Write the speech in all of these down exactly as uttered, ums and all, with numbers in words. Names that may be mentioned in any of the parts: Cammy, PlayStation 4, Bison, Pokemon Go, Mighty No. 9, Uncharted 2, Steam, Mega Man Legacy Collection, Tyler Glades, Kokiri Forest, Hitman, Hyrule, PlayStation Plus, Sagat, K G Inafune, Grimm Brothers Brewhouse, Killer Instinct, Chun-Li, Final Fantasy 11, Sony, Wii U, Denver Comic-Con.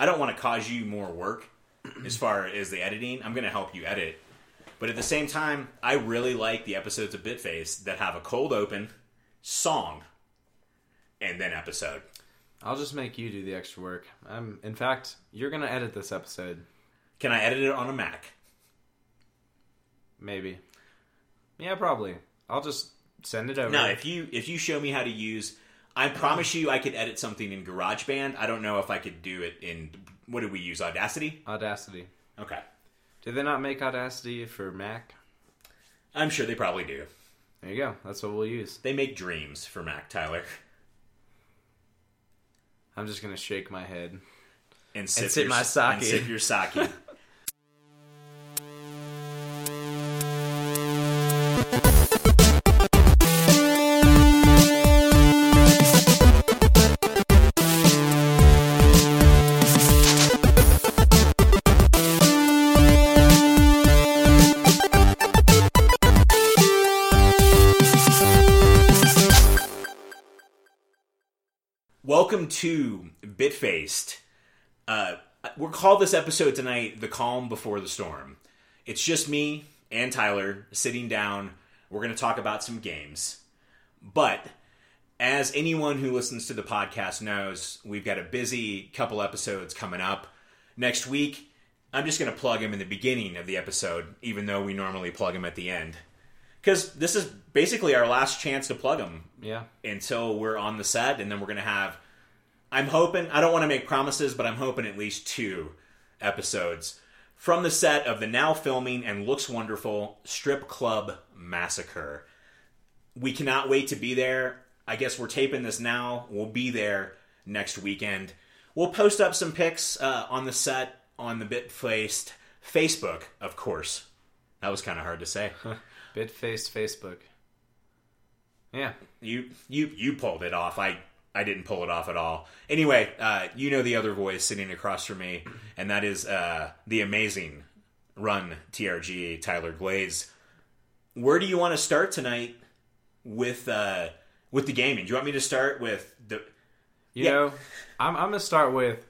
I don't want to cause you more work as far as the editing. I'm going to help you edit. But at the same time, I really like the episodes of BitFace that have a cold open, song, and then episode. I'll just make you do the extra work. Um, in fact, you're going to edit this episode. Can I edit it on a Mac? Maybe. Yeah, probably. I'll just send it over. No, if you if you show me how to use... I promise you I could edit something in GarageBand. I don't know if I could do it in... What did we use? Audacity? Audacity. Okay. Did they not make Audacity for Mac? I'm sure they probably do. There you go. That's what we'll use. They make Dreams for Mac, Tyler. I'm just going to shake my head. And sip, and sip your, my sake. And sip your sake. Welcome to BitFaced. Uh, we'll call this episode tonight The Calm Before the Storm. It's just me and Tyler sitting down. We're going to talk about some games. But as anyone who listens to the podcast knows, we've got a busy couple episodes coming up. Next week, I'm just going to plug them in the beginning of the episode, even though we normally plug them at the end. Because this is basically our last chance to plug them. Yeah. Until we're on the set, and then we're going to have... I'm hoping... I don't want to make promises, but I'm hoping at least two episodes from the set of the now filming and looks wonderful Strip Club Massacre. We cannot wait to be there. I guess we're taping this now. We'll be there next weekend. We'll post up some pics uh, on the set on the BitFaced Facebook, of course. That was kind of hard to say. BitFaced Facebook. Yeah. You you you pulled it off. I, I didn't pull it off at all. Anyway, uh, you know the other voice sitting across from me, and that is uh, the amazing Run T R G, Tyler Glades. Where do you want to start tonight with uh, with the gaming? Do you want me to start with the... You yeah. know, I'm, I'm going to start with,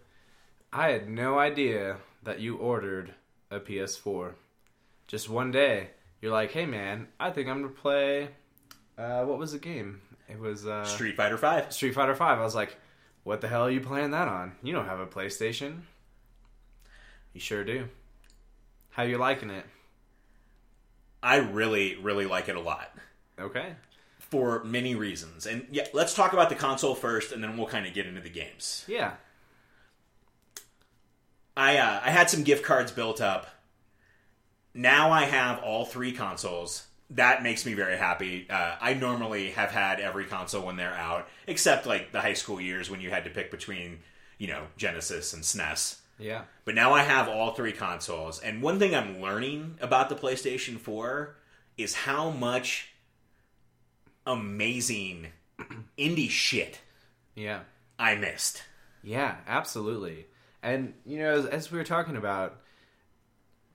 I had no idea that you ordered a P S four. Just one day. You're like, hey man, I think I'm going to play, uh, what was the game? It was... Uh, Street Fighter V. Street Fighter V. I was like, what the hell are you playing that on? You don't have a PlayStation. You sure do. How you liking it? I really, really like it a lot. Okay. For many reasons. And yeah, let's talk about the console first, and then we'll kind of get into the games. Yeah. I uh, I had some gift cards built up. Now I have all three consoles. That makes me very happy. Uh, I normally have had every console when they're out, except like the high school years when you had to pick between, you know, Genesis and S N E S. Yeah. But now I have all three consoles. And one thing I'm learning about the PlayStation four is how much amazing indie shit yeah. I missed. Yeah, absolutely. And, you know, as, as we were talking about,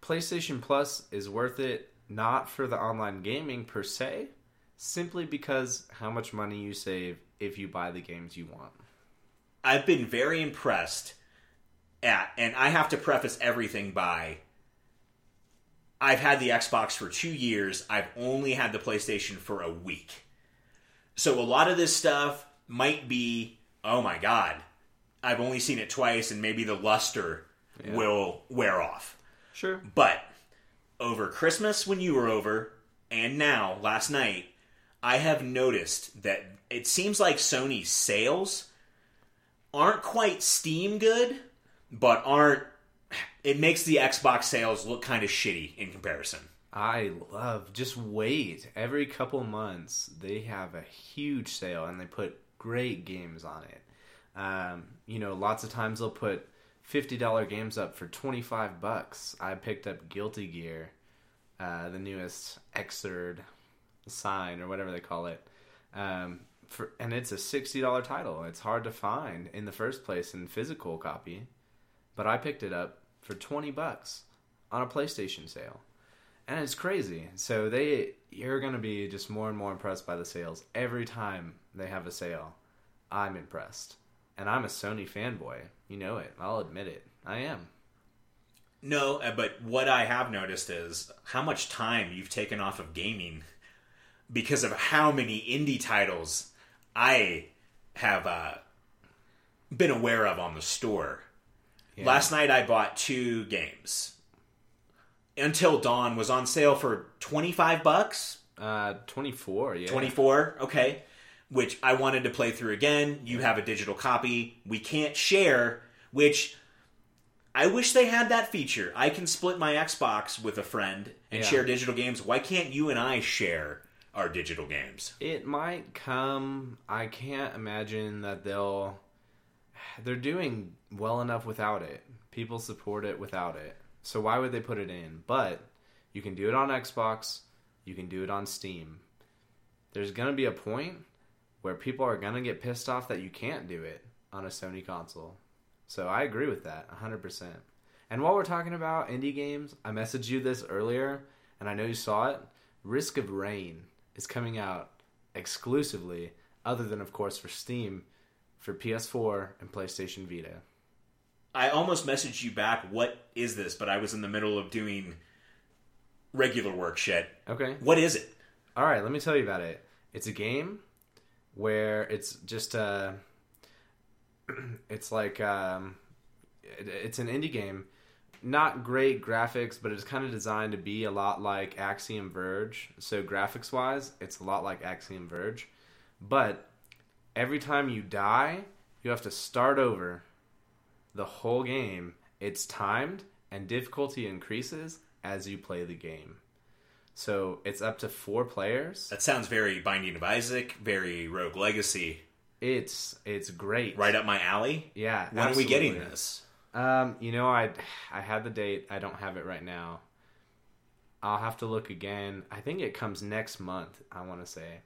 PlayStation Plus is worth it, not for the online gaming per se, simply because how much money you save if you buy the games you want. I've been very impressed at, and I have to preface everything by, I've had the Xbox for two years, I've only had the PlayStation for a week. So a lot of this stuff might be, oh my god, I've only seen it twice and maybe the luster yeah. will wear off. Sure. But over Christmas when you were over, and now, last night, I have noticed that it seems like Sony's sales aren't quite Steam good, but aren't... It makes the Xbox sales look kind of shitty in comparison. I love... Just wait. Every couple months, they have a huge sale, and they put great games on it. Um, you know, lots of times they'll put fifty dollars games up for twenty-five bucks. I picked up Guilty Gear, uh, the newest Xrd sign or whatever they call it. Um, for, and it's a sixty dollars title. It's hard to find in the first place in physical copy, but I picked it up for twenty bucks on a PlayStation sale. And it's crazy. So they you're going to be just more and more impressed by the sales. Every time they have a sale, I'm impressed. And I'm a Sony fanboy. You know it. I'll admit it. I am. No, but what I have noticed is how much time you've taken off of gaming because of how many indie titles I have uh, been aware of on the store. Yeah. Last night I bought two games. Until Dawn was on sale for twenty-five bucks? Uh, twenty-four, yeah. twenty-four, okay. Which I wanted to play through again. You have a digital copy. We can't share, which... I wish they had that feature. I can split my Xbox with a friend and yeah. share digital games. Why can't you and I share our digital games? It might come. I can't imagine that they'll... They're doing well enough without it. People support it without it. So why would they put it in? But you can do it on Xbox. You can do it on Steam. There's going to be a point where people are going to get pissed off that you can't do it on a Sony console. So I agree with that, one hundred percent. And while we're talking about indie games, I messaged you this earlier, and I know you saw it. Risk of Rain is coming out exclusively, other than, of course, for Steam, for P S four and PlayStation Vita. I almost messaged you back, what is this? But I was in the middle of doing regular work shit. Okay. What is it? All right, let me tell you about it. It's a game where it's just a... Uh, It's like, um, it, it's an indie game. Not great graphics, but it's kind of designed to be a lot like Axiom Verge. So graphics-wise, it's a lot like Axiom Verge. But every time you die, you have to start over the whole game. It's timed, and difficulty increases as you play the game. So it's up to four players. That sounds very Binding of Isaac, very Rogue Legacy. It's it's great. Right up my alley? Yeah. When absolutely. Are we getting this? Um, you know, I I had the date. I don't have it right now. I'll have to look again. I think it comes next month, I want to say.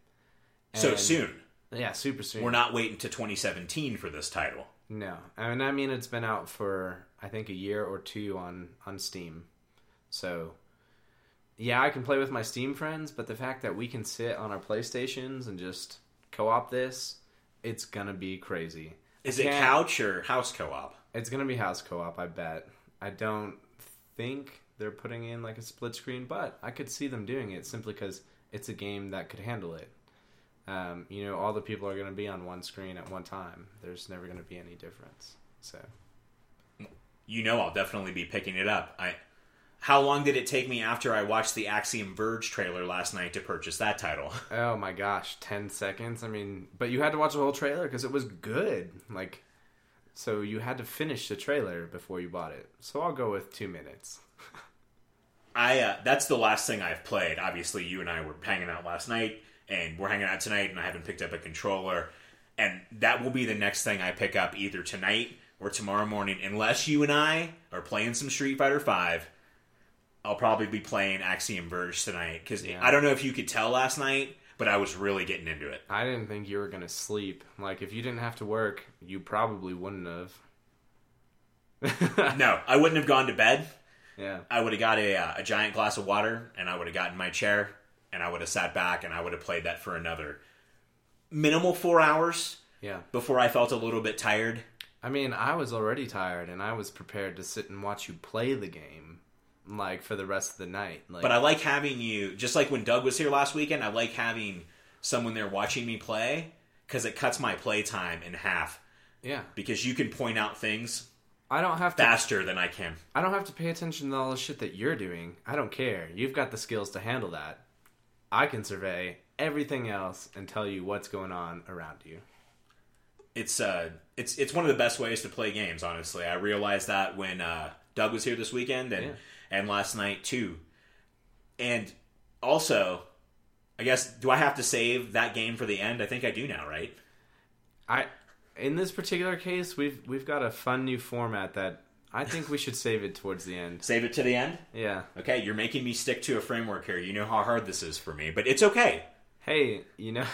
And so soon. Yeah, super soon. We're not waiting to twenty seventeen for this title. No. I mean, I mean it's been out for, I think, a year or two on, on Steam. So, yeah, I can play with my Steam friends, but the fact that we can sit on our PlayStations and just co-op this... It's gonna be crazy. Is it couch or house co-op? It's gonna be house co-op, I bet. I don't think they're putting in like a split screen, but I could see them doing it simply because it's a game that could handle it. Um, you know, all the people are gonna be on one screen at one time. There's never gonna be any difference. So, you know, I'll definitely be picking it up. I. How long did it take me after I watched the Axiom Verge trailer last night to purchase that title? Oh my gosh, ten seconds? I mean, but you had to watch the whole trailer because it was good. Like, so you had to finish the trailer before you bought it. So I'll go with two minutes. I uh, that's the last thing I've played. Obviously, you and I were hanging out last night, and we're hanging out tonight, and I haven't picked up a controller. And that will be the next thing I pick up either tonight or tomorrow morning, unless you and I are playing some Street Fighter V. I'll probably be playing Axiom Verge tonight, because yeah. I don't know if you could tell last night, but I was really getting into it. I didn't think you were going to sleep. Like, if you didn't have to work, you probably wouldn't have. No, I wouldn't have gone to bed. Yeah, I would have got a, uh, a giant glass of water, and I would have gotten my chair, and I would have sat back, and I would have played that for another minimal four hours yeah. before I felt a little bit tired. I mean, I was already tired, and I was prepared to sit and watch you play the game. Like, for the rest of the night. Like, but I like having you, just like when Doug was here last weekend, I like having someone there watching me play, because it cuts my play time in half. Yeah. Because you can point out things I don't have to, faster than I can. I don't have to pay attention to all the shit that you're doing. I don't care. You've got the skills to handle that. I can survey everything else and tell you what's going on around you. It's uh, it's it's one of the best ways to play games, honestly. I realized that when uh, Doug was here this weekend, and... Yeah. And last night, too. And also, I guess, do I have to save that game for the end? I think I do now, right? I, in this particular case, we've we've got a fun new format that I think we should save it towards the end. Save it to the end? Yeah. Okay, you're making me stick to a framework here. You know how hard this is for me, but it's okay. Hey, you know,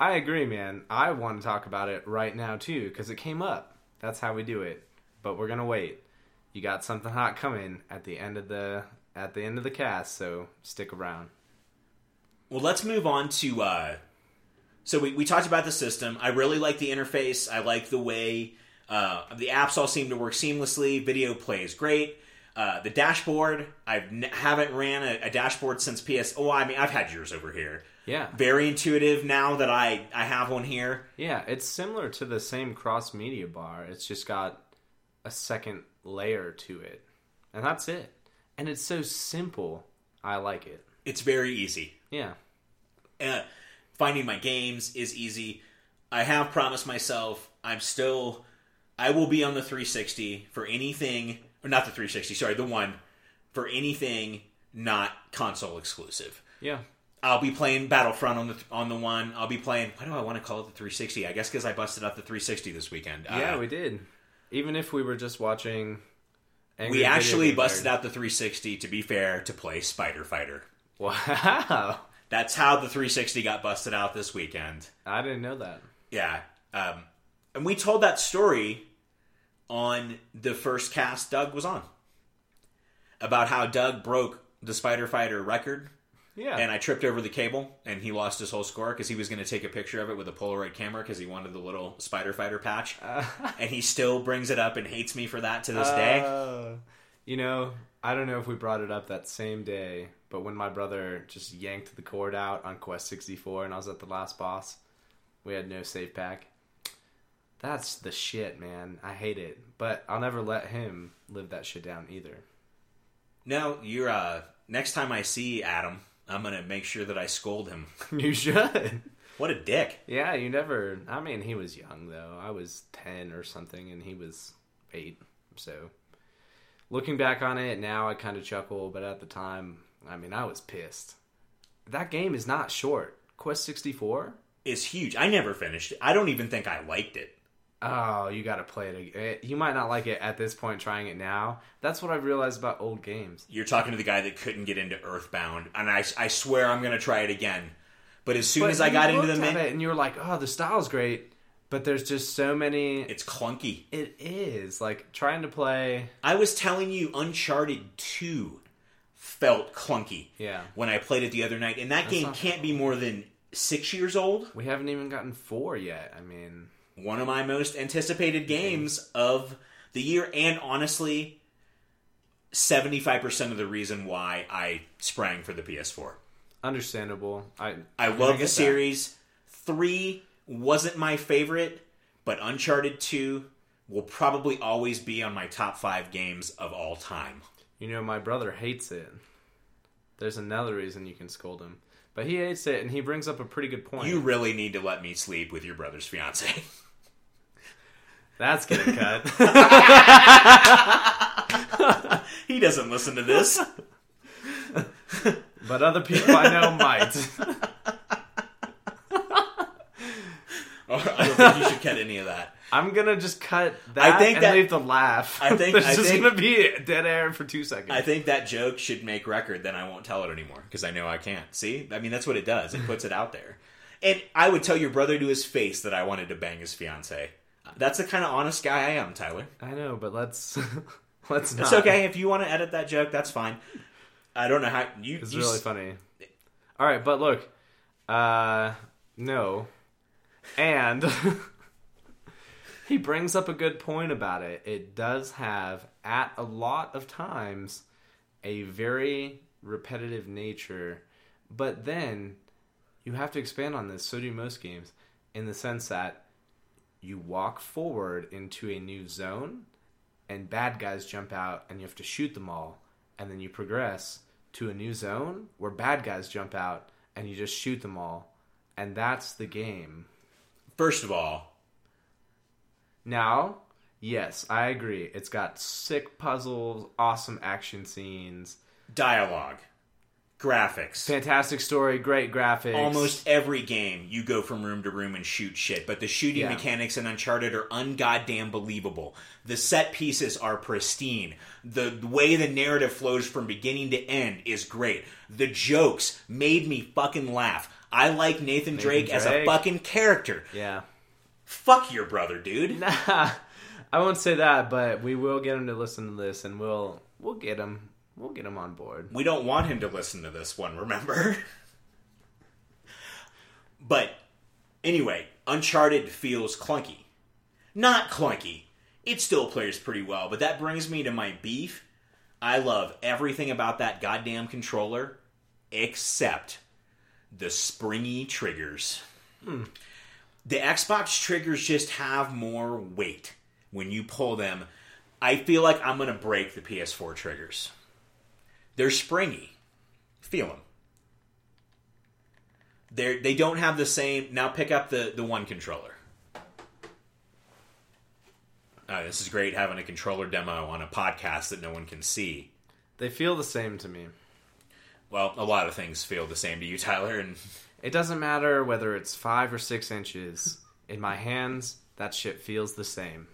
I agree, man. I want to talk about it right now, too, because it came up. That's how we do it. But we're going to wait. You got something hot coming at the end of the at the end of the cast, so stick around. Well, let's move on to uh, So we, we talked about the system. I really like the interface. I like the way uh, the apps all seem to work seamlessly. Video play is great. Uh, the dashboard, I n- haven't ran a, a dashboard since P S... Oh, I mean, I've had yours over here. Yeah. Very intuitive now that I, I have one here. Yeah, it's similar to the same cross-media bar. It's just got a second layer to it. And that's it. And it's so simple. I like it. It's very easy. Yeah. Uh, finding my games is easy. I have promised myself I'm still... I will be on the three sixty for anything... Or not the three sixty, sorry, the one for anything not console exclusive. Yeah. I'll be playing Battlefront on the on the one. I'll be playing... Why do I want to call it the three sixty? I guess because I busted out the three sixty this weekend. Yeah, uh, we did. Even if we were just watching... Angry we actually busted out the three sixty, to be fair, to play Spider Fighter. Wow. That's how the three sixty got busted out this weekend. I didn't know that. Yeah. Um, and we told that story... on the first cast Doug was on about how Doug broke the Spider Fighter record. Yeah. And I tripped over the cable and he lost his whole score because he was going to take a picture of it with a Polaroid camera because he wanted the little Spider Fighter patch. Uh, and he still brings it up and hates me for that to this uh, day. You know, I don't know if we brought it up that same day, but when my brother just yanked the cord out on Quest sixty-four and I was at the last boss, we had no save pack. That's the shit, man. I hate it. But I'll never let him live that shit down either. No, you're, uh... Next time I see Adam, I'm gonna make sure that I scold him. You should. What a dick. Yeah, you never... I mean, he was young, though. I was ten or something, and he was eight. So, looking back on it, now I kind of chuckle, but at the time, I mean, I was pissed. That game is not short. Quest sixty-four is huge. I never finished it. I don't even think I liked it. Oh, you gotta play it again. You might not like it at this point, trying it now. That's what I've realized about old games. You're talking to the guy that couldn't get into Earthbound, and I, I swear I'm gonna try it again. But as soon but as I got into the menu... And you were like, oh, the style's great, but there's just so many... It's clunky. It is. Like, trying to play... I was telling you, Uncharted two felt clunky yeah. when I played it the other night, and that That's game not... can't be more than six years old. We haven't even gotten four yet. I mean... One of my most anticipated games of the year, and honestly, seventy-five percent of the reason why I sprang for the P S four. Understandable. I I love the series. That. Three wasn't my favorite, but Uncharted two will probably always be on my top five games of all time. You know, my brother hates it. There's another reason you can scold him. But he hates it, and he brings up a pretty good point. You really need to let me sleep with your brother's fiancé. That's getting cut. He doesn't listen to this. But other people I know might. I don't think you should cut any of that. I'm going to just cut that I think and that, leave the laugh. I think, There's I just going to be dead air for two seconds. I think that joke should make record, then I won't tell it anymore, because I know I can't. See? I mean, that's what it does. It puts it out there. And I would tell your brother to his face that I wanted to bang his fiancée. That's the kind of honest guy I am, Tyler. I know, but let's let's not. It's okay. If you want to edit that joke, that's fine. I don't know how... you. It's you really s- funny. All right, but look. Uh, no. And... He brings up a good point about it. It does have, at a lot of times, a very repetitive nature. But then, you have to expand on this, so do most games, in the sense that you walk forward into a new zone, and bad guys jump out, and you have to shoot them all. And then you progress to a new zone where bad guys jump out, and you just shoot them all. And that's the game. First of all, now, yes, I agree. It's got sick puzzles, awesome action scenes. Dialogue. Graphics. Fantastic story, great graphics. Almost every game, you go from room to room and shoot shit, but the shooting yeah. mechanics in Uncharted are ungoddamn believable. The set pieces are pristine. The way the narrative flows from beginning to end is great. The jokes made me fucking laugh. I like Nathan, Nathan Drake, Drake as a fucking character. Yeah. Fuck your brother, dude. Nah, I won't say that, but we will get him to listen to this, and we'll we'll get him we'll get him on board. We don't want him to listen to this one, remember? But Anyway, Uncharted feels clunky. Not clunky. It still plays pretty well, but that brings me to my beef. I love everything about that goddamn controller, except the springy triggers. Hmm. The Xbox triggers just have more weight when you pull them. I feel like I'm going to break the P S four triggers. They're springy. Feel them. They're, they don't have the same... Now pick up the, the one controller. Oh, this is great having a controller demo on a podcast that no one can see. They feel the same to me. Well, a lot of things feel the same to you, Tyler. And it doesn't matter whether it's five or six inches. In my hands, that shit feels the same.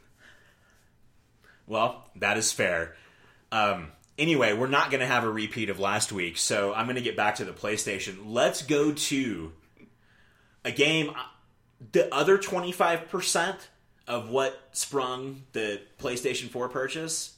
Well, that is fair. Um, anyway, we're not going to have a repeat of last week, so I'm going to get back to the PlayStation. Let's go to a game. The other twenty-five percent of what sprung the PlayStation four purchase,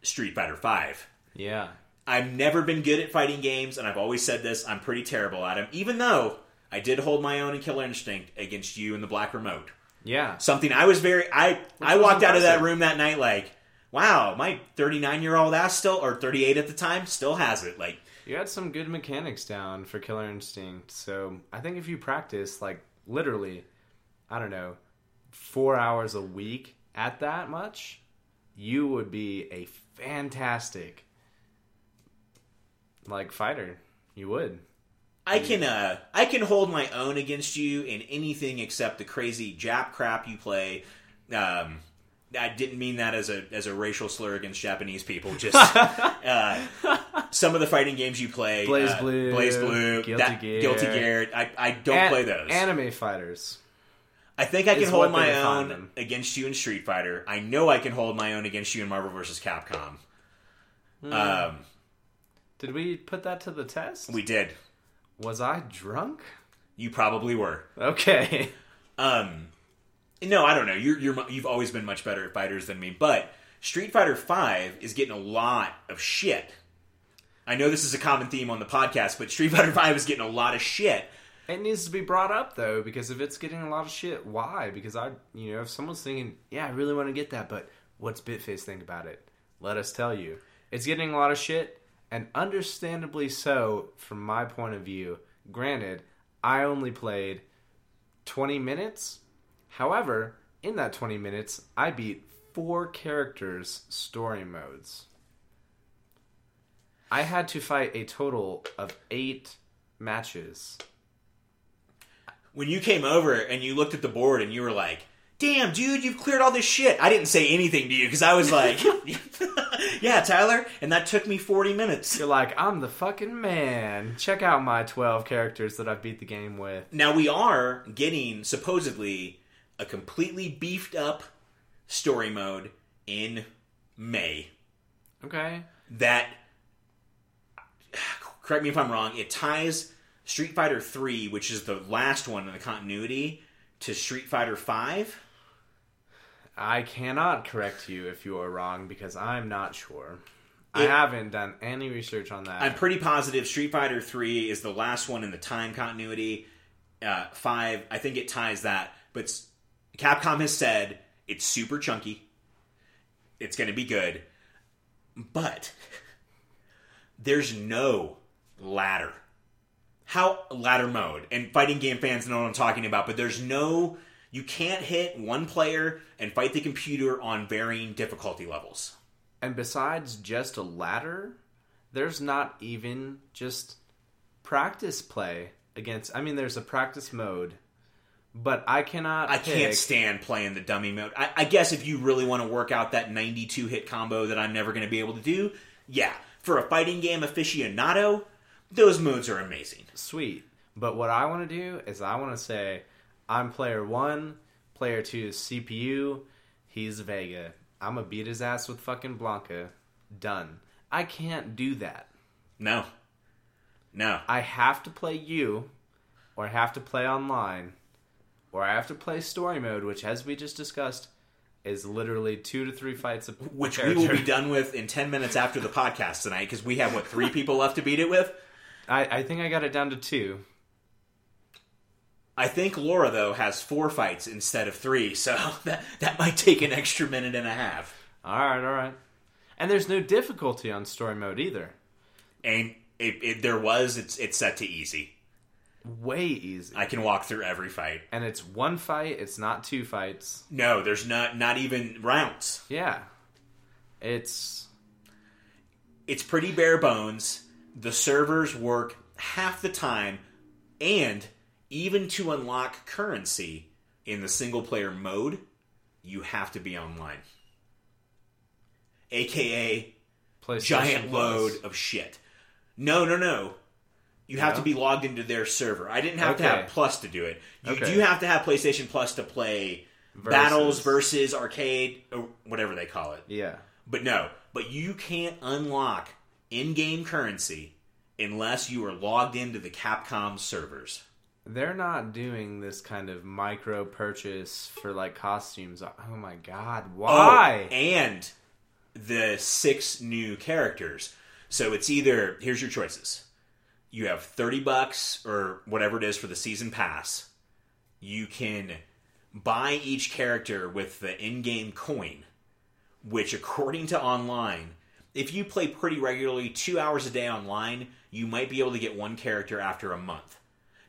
Street Fighter V. Yeah. I've never been good at fighting games, and I've always said this, I'm pretty terrible at them, even though I did hold my own in Killer Instinct against you in the Black Remote. Yeah. Something I was very... I, I walked out of that room that night like, wow, my thirty-nine-year-old ass still, or thirty-eight at the time, still has it. Like, you had some good mechanics down for Killer Instinct, so I think if you practice, like, literally, I don't know, four hours a week at that much, you would be a fantastic, like, fighter. You would. I can uh, I can hold my own against you in anything except the crazy Jap crap you play. Um, I didn't mean that as a as a racial slur against Japanese people. Just uh, some of the fighting games you play, Blazblue, uh, Blazblue, Guilty that, Gear. Guilty Gear. I I don't An- play those anime fighters. I think I can hold my own against you in Street Fighter. I know I can hold my own against you in Marvel versus. Capcom. Mm. Um, did we put that to the test? We did. Was I drunk? You probably were. Okay. Um, no, I don't know. You're, you're, you've always been much better at fighters than me, but Street Fighter V is getting a lot of shit. I know this is a common theme on the podcast, but Street Fighter V is getting a lot of shit. It needs to be brought up, though, because if it's getting a lot of shit, why? Because, I, you know, if someone's thinking, yeah, I really want to get that, but what's BitFace think about it? Let us tell you. It's getting a lot of shit. And understandably so, from my point of view. Granted, I only played twenty minutes. However, in that twenty minutes, I beat four characters' story modes. I had to fight a total of eight matches. When you came over and you looked at the board and you were like, damn, dude, you've cleared all this shit. I didn't say anything to you because I was like... Yeah, Tyler, and that took me forty minutes. You're like, I'm the fucking man. Check out my twelve characters that I've beat the game with. Now, we are getting, supposedly, a completely beefed-up story mode in May. Okay. That, correct me if I'm wrong, it ties Street Fighter three, which is the last one in the continuity, to Street Fighter V. I cannot correct you if you are wrong, because I'm not sure. It, I haven't done any research on that. I'm pretty positive Street Fighter three is the last one in the time continuity. Uh, five, I think it ties that. But Capcom has said it's super chunky. It's going to be good. But there's no ladder. How ladder mode? And fighting game fans know what I'm talking about, but there's no... You can't hit one player and fight the computer on varying difficulty levels. And besides just a ladder, there's not even just practice play against... I mean, there's a practice mode, but I cannot I pick, can't stand playing the dummy mode. I, I guess if you really want to work out that ninety-two hit combo that I'm never going to be able to do, yeah. For a fighting game aficionado, those modes are amazing. Sweet. But what I want to do is I want to say... I'm player one, player two is C P U, he's Vega. I'm gonna beat his ass with fucking Blanca. Done. I can't do that. No. No. I have to play you, or I have to play online, or I have to play story mode, which, as we just discussed, is literally two to three fights a Which character. We will be done with in ten minutes after the podcast tonight, because we have, what, three people left to beat it with? I, I think I got it down to two. I think Laura, though, has four fights instead of three, so that that might take an extra minute and a half. All right, all right. And there's no difficulty on story mode either. And it, it, there was. It's it's set to easy. Way easy. I can walk through every fight. And it's one fight. It's not two fights. No, there's not not even rounds. Yeah. It's... It's pretty bare bones. The servers work half the time. And even to unlock currency in the single-player mode, you have to be online. A K A giant load of shit. No, no, no. You have no? to be logged into their server. I didn't have okay. to have Plus to do it. You okay. do have to have PlayStation Plus to play versus. Battles versus Arcade, or whatever they call it. Yeah. But no. But you can't unlock in-game currency unless you are logged into the Capcom servers. They're not doing this kind of micro-purchase for, like, costumes. Oh, my God. Why? Oh, and the six new characters. So it's either... Here's your choices. You have thirty bucks or whatever it is for the season pass. You can buy each character with the in-game coin, which according to online, if you play pretty regularly, two hours a day online, you might be able to get one character after a month.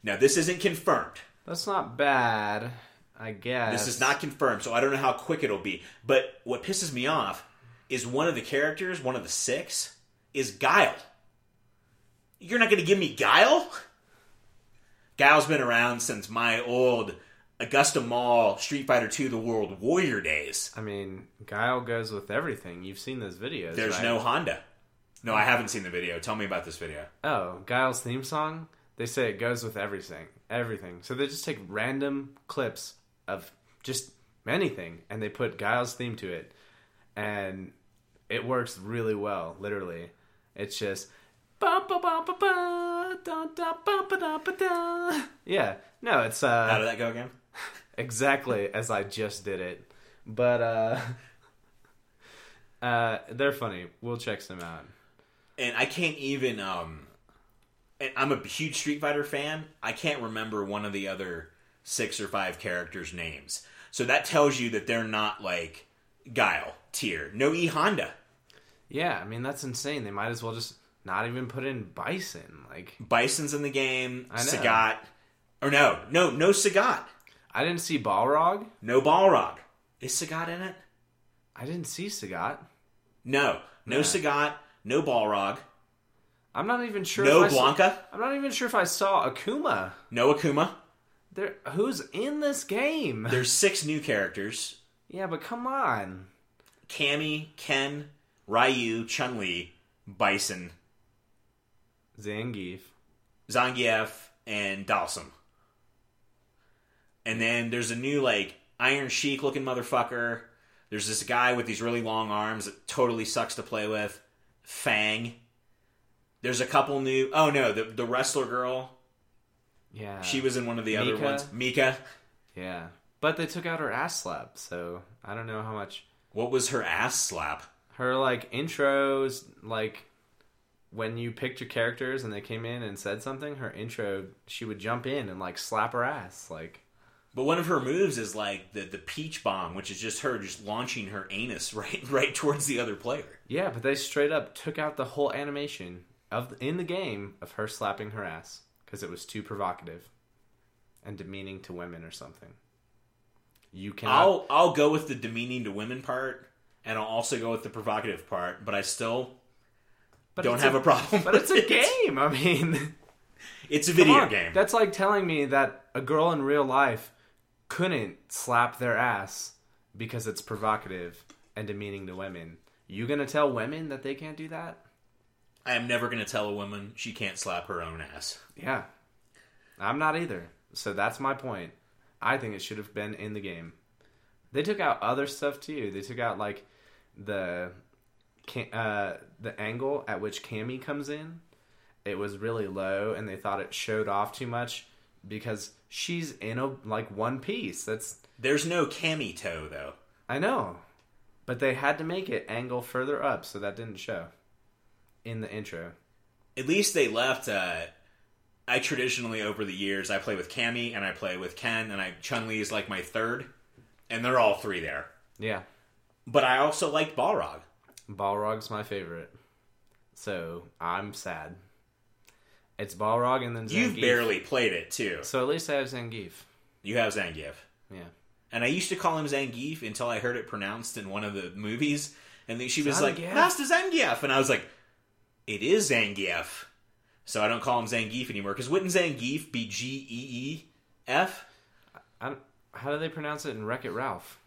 Now, this isn't confirmed. That's not bad, I guess. This is not confirmed, so I don't know how quick it'll be. But what pisses me off is one of the characters, one of the six, is Guile. You're not going to give me Guile? Guile's been around since my old Augusta Mall Street Fighter two The World Warrior days. I mean, Guile goes with everything. You've seen those videos, There's right? no Honda. No, I haven't seen the video. Tell me about this video. Oh, Guile's theme song? They say it goes with everything. Everything. So they just take random clips of just anything, and they put Guile's theme to it. And it works really well, literally. It's just... Yeah, no, it's uh how did that go again? Exactly as I just did it. But uh uh they're funny. We'll check some out. And I can't even um and I'm a huge Street Fighter fan. I can't remember one of the other six or five characters' names. So that tells you that they're not like Guile tier. No E Honda. Yeah, I mean that's insane. They might as well just not even put in Bison. Like Bison's in the game. I know. Sagat. Or no. No, no Sagat. I didn't see Balrog. No Balrog. Is Sagat in it? I didn't see Sagat. No. No yeah. Sagat. No Balrog. I'm not even sure. No if Blanca. I saw, I'm not even sure if I saw Akuma. No Akuma. There, who's in this game? There's six new characters. Yeah, but come on. Cammy, Ken, Ryu, Chun-Li, Bison, Zangief. Zangief and Dalsum. And then there's a new, like, Iron Sheik looking motherfucker. There's this guy with these really long arms that totally sucks to play with. Fang. There's a couple new... Oh, no, the the wrestler girl. Yeah. She was in one of the Mika. other ones. Mika. Yeah. But they took out her ass slap, so I don't know how much... What was her ass slap? Her, like, intros, like... When you picked your characters and they came in and said something, her intro, she would jump in and, like, slap her ass. Like, but one of her moves is, like, the, the peach bomb, which is just her just launching her anus right right towards the other player. Yeah, but they straight up took out the whole animation of in the game of her slapping her ass because it was too provocative and demeaning to women or something. You cannot... I'll, I'll go with the demeaning to women part, and I'll also go with the provocative part, but I still... But don't have a, a problem. But it's a it. game. I mean, it's a video game. That's like telling me that a girl in real life couldn't slap their ass because it's provocative and demeaning to women. You gonna tell women that they can't do that? I am never gonna tell a woman she can't slap her own ass. Yeah, I'm not either. So that's my point. I think it should have been in the game. They took out other stuff too. They took out like the. Uh, the angle at which Cammy comes in, it was really low, and they thought it showed off too much because she's in a like one piece. That's there's no Cammy toe though. I know, but they had to make it angle further up, so that didn't show in the intro. At least they left uh, I traditionally, over the years, I play with Cammy, and I play with Ken, and I Chun-Li is like my third, and they're all three there. Yeah. But I also liked Balrog. Balrog's my favorite. So, I'm sad. It's Balrog and then Zangief. You've barely played it, too. So at least I have Zangief. You have Zangief. Yeah. And I used to call him Zangief until I heard it pronounced in one of the movies, and then she was like, Master Zangief! And I was like, it is Zangief. So I don't call him Zangief anymore, because wouldn't Zangief be G E E F? I don't, how do they pronounce it in Wreck-It Ralph?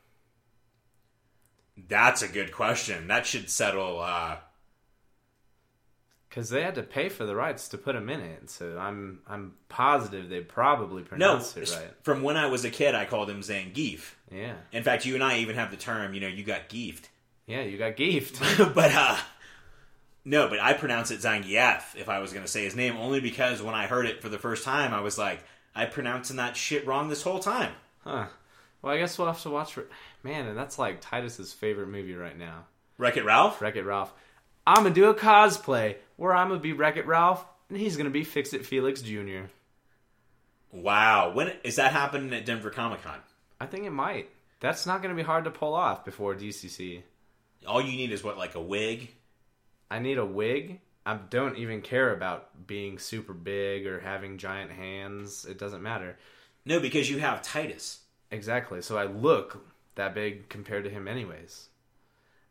That's a good question. That should settle, uh... because they had to pay for the rights to put him in it, so I'm I'm positive they probably pronounced no, it right. From when I was a kid, I called him Zangief. Yeah. In fact, you and I even have the term, you know, you got geefed. Yeah, you got geefed. But, uh... no, but I pronounce it Zangief if I was going to say his name, only because when I heard it for the first time, I was like, I'm pronouncing that shit wrong this whole time. Huh. Well, I guess we'll have to watch... Re- Man, and that's like Titus's favorite movie right now. Wreck-It Ralph? Wreck-It Ralph. I'm going to do a cosplay where I'm going to be Wreck-It Ralph, and he's going to be Fix-It Felix Junior Wow. When is that happening at Denver Comic-Con? I think it might. That's not going to be hard to pull off before D C C. All you need is, what, like a wig? I need a wig. I don't even care about being super big or having giant hands. It doesn't matter. No, because you have Titus. Exactly. So I look that big compared to him anyways.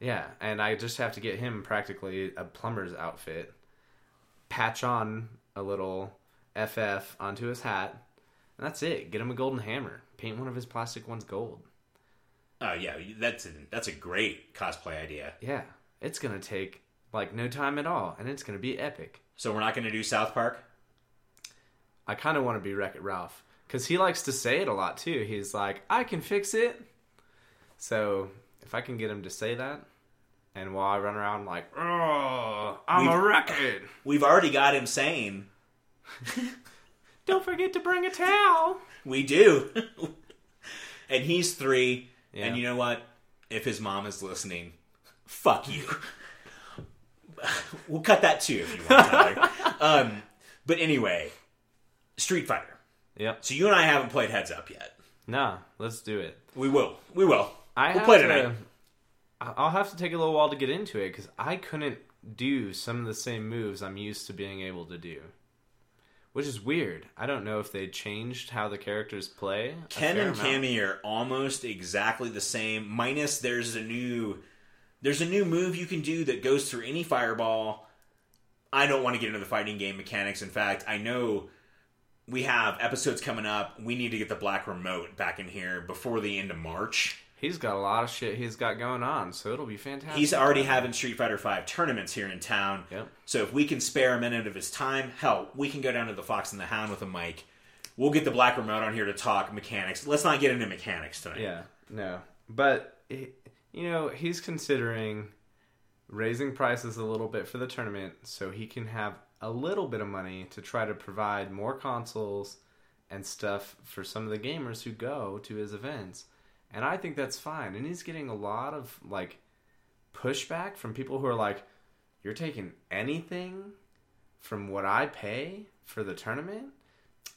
Yeah, and I just have to get him practically a plumber's outfit, patch on a little F F onto his hat, and that's it. Get him a golden hammer. Paint one of his plastic ones gold. Oh, yeah. That's a, that's a great cosplay idea. Yeah. It's going to take... like, no time at all, and it's going to be epic. So we're not going to do South Park? I kind of want to be Wreck-It Ralph, because he likes to say it a lot, too. He's like, I can fix it. So if I can get him to say that, and while I run around like, oh, I'm we've, a wreck-it. We've already got him saying. Don't forget to bring a towel. We do. And he's three, yeah. And you know what? If his mom is listening, fuck you. We'll cut that too if you want, Tyler. um, but anyway, Street Fighter. Yep. So you and I haven't played Heads Up yet. Nah, let's do it. We will. We will. I we'll play to, tonight. I'll have to take a little while to get into it because I couldn't do some of the same moves I'm used to being able to do, which is weird. I don't know if they changed how the characters play. Ken and Cammy are almost exactly the same, minus there's a new... There's a new move you can do that goes through any fireball. I don't want to get into the fighting game mechanics. In fact, I know we have episodes coming up. We need to get the Black Remote back in here before the end of March. He's got a lot of shit he's got going on, so it'll be fantastic. He's already having Street Fighter V tournaments here in town. Yep. So if we can spare a minute of his time, hell, we can go down to the Fox and the Hound with a mic. We'll get the Black Remote on here to talk mechanics. Let's not get into mechanics tonight. Yeah, no. But... It- You know, he's considering raising prices a little bit for the tournament so he can have a little bit of money to try to provide more consoles and stuff for some of the gamers who go to his events. And I think that's fine. And he's getting a lot of, like, pushback from people who are like, you're taking anything from what I pay for the tournament?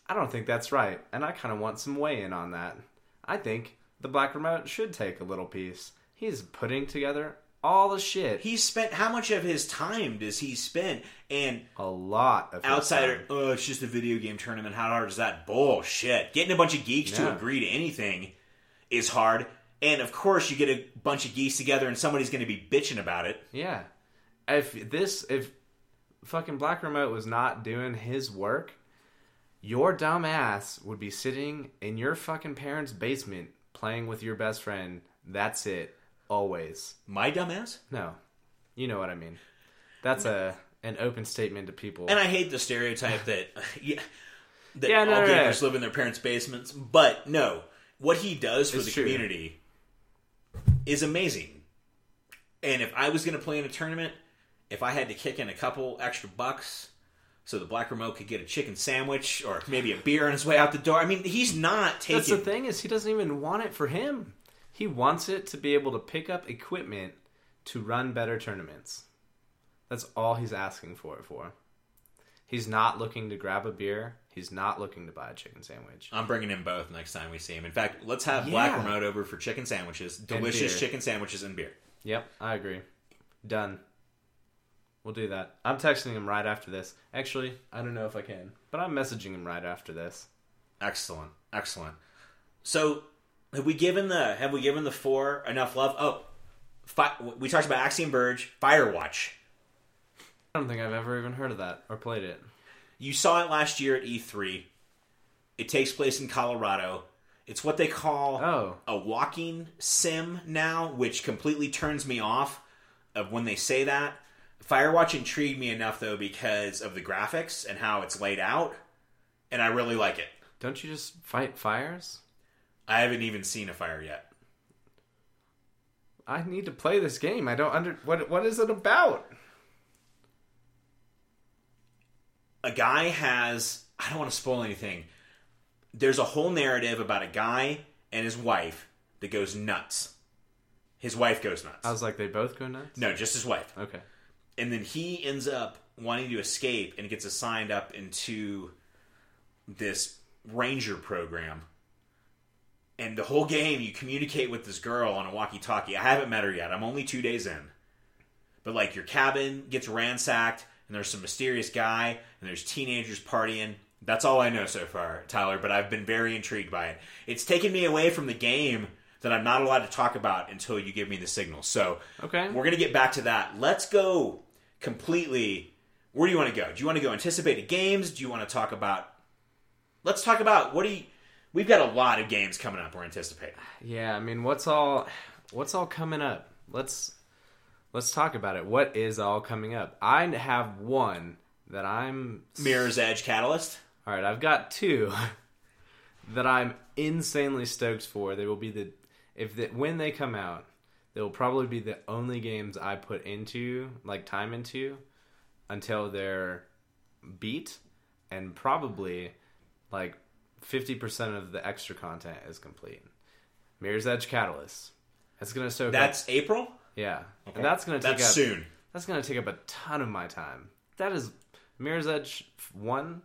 I don't think that's right. And I kind of want some weigh-in on that. I think the Black Remote should take a little piece. He's putting together all the shit. He spent... How much of his time does he spend? And... A lot of outsider, oh, it's just a video game tournament. How hard is that? Bullshit. Getting a bunch of geeks no. to agree to anything is hard. And, of course, you get a bunch of geeks together and somebody's going to be bitching about it. Yeah. If this... If fucking Black Remote was not doing his work, your dumb ass would be sitting in your fucking parents' basement playing with your best friend. That's it. Always. My dumbass? No. You know what I mean. That's a an open statement to people. And I hate the stereotype that yeah, that yeah, no, all no, gamers no. live in their parents' basements. But no, what he does for it's the true. community is amazing. And if I was going to play in a tournament, if I had to kick in a couple extra bucks so the Black Remote could get a chicken sandwich or maybe a beer on his way out the door. I mean, he's not taking... That's the thing is he doesn't even want it for him. He wants it to be able to pick up equipment to run better tournaments. That's all he's asking for it for. He's not looking to grab a beer. He's not looking to buy a chicken sandwich. I'm bringing him both next time we see him. In fact, let's have yeah. Black Remote over for chicken sandwiches. Delicious chicken sandwiches and beer. Yep, I agree. Done. We'll do that. I'm texting him right after this. Actually, I don't know if I can, but I'm messaging him right after this. Excellent. Excellent. So, have we given the have we given the four enough love? Oh, fi- we talked about Axiom Verge, Firewatch. I don't think I've ever even heard of that or played it. You saw it last year at E three. It takes place in Colorado. It's what they call oh. a walking sim now, which completely turns me off of when they say that. Firewatch intrigued me enough, though, because of the graphics and how it's laid out, and I really like it. Don't you just fight fires? I haven't even seen a fire yet. I need to play this game. I don't under... What, what is it about? A guy has... I don't want to spoil anything. There's a whole narrative about a guy and his wife that goes nuts. His wife goes nuts. I was like, they both go nuts? No, just his wife. Okay. And then he ends up wanting to escape and gets assigned up into this ranger program. And the whole game, you communicate with this girl on a walkie-talkie. I haven't met her yet. I'm only two days in. But, like, your cabin gets ransacked, and there's some mysterious guy, and there's teenagers partying. That's all I know so far, Tyler, but I've been very intrigued by it. It's taken me away from the game that I'm not allowed to talk about until you give me the signal. So, okay. We're going to get back to that. Let's go completely... Where do you want to go? Do you want to go anticipated games? Do you want to talk about... Let's talk about... What do you... We've got a lot of games coming up we're anticipating. Yeah, I mean, what's all what's all coming up? Let's let's talk about it. What is all coming up? I have one that I'm... Mirror's Edge Catalyst? All right, I've got two that I'm insanely stoked for. They will be the... if the, when they come out, they will probably be the only games I put into, like, time into, until they're beat, and probably, like... fifty percent of the extra content is complete. Mirror's Edge Catalyst. That's going to soak That's up. April? Yeah. Okay. And that's going to take that's up... That's soon. That's going to take up a ton of my time. That is... Mirror's Edge one,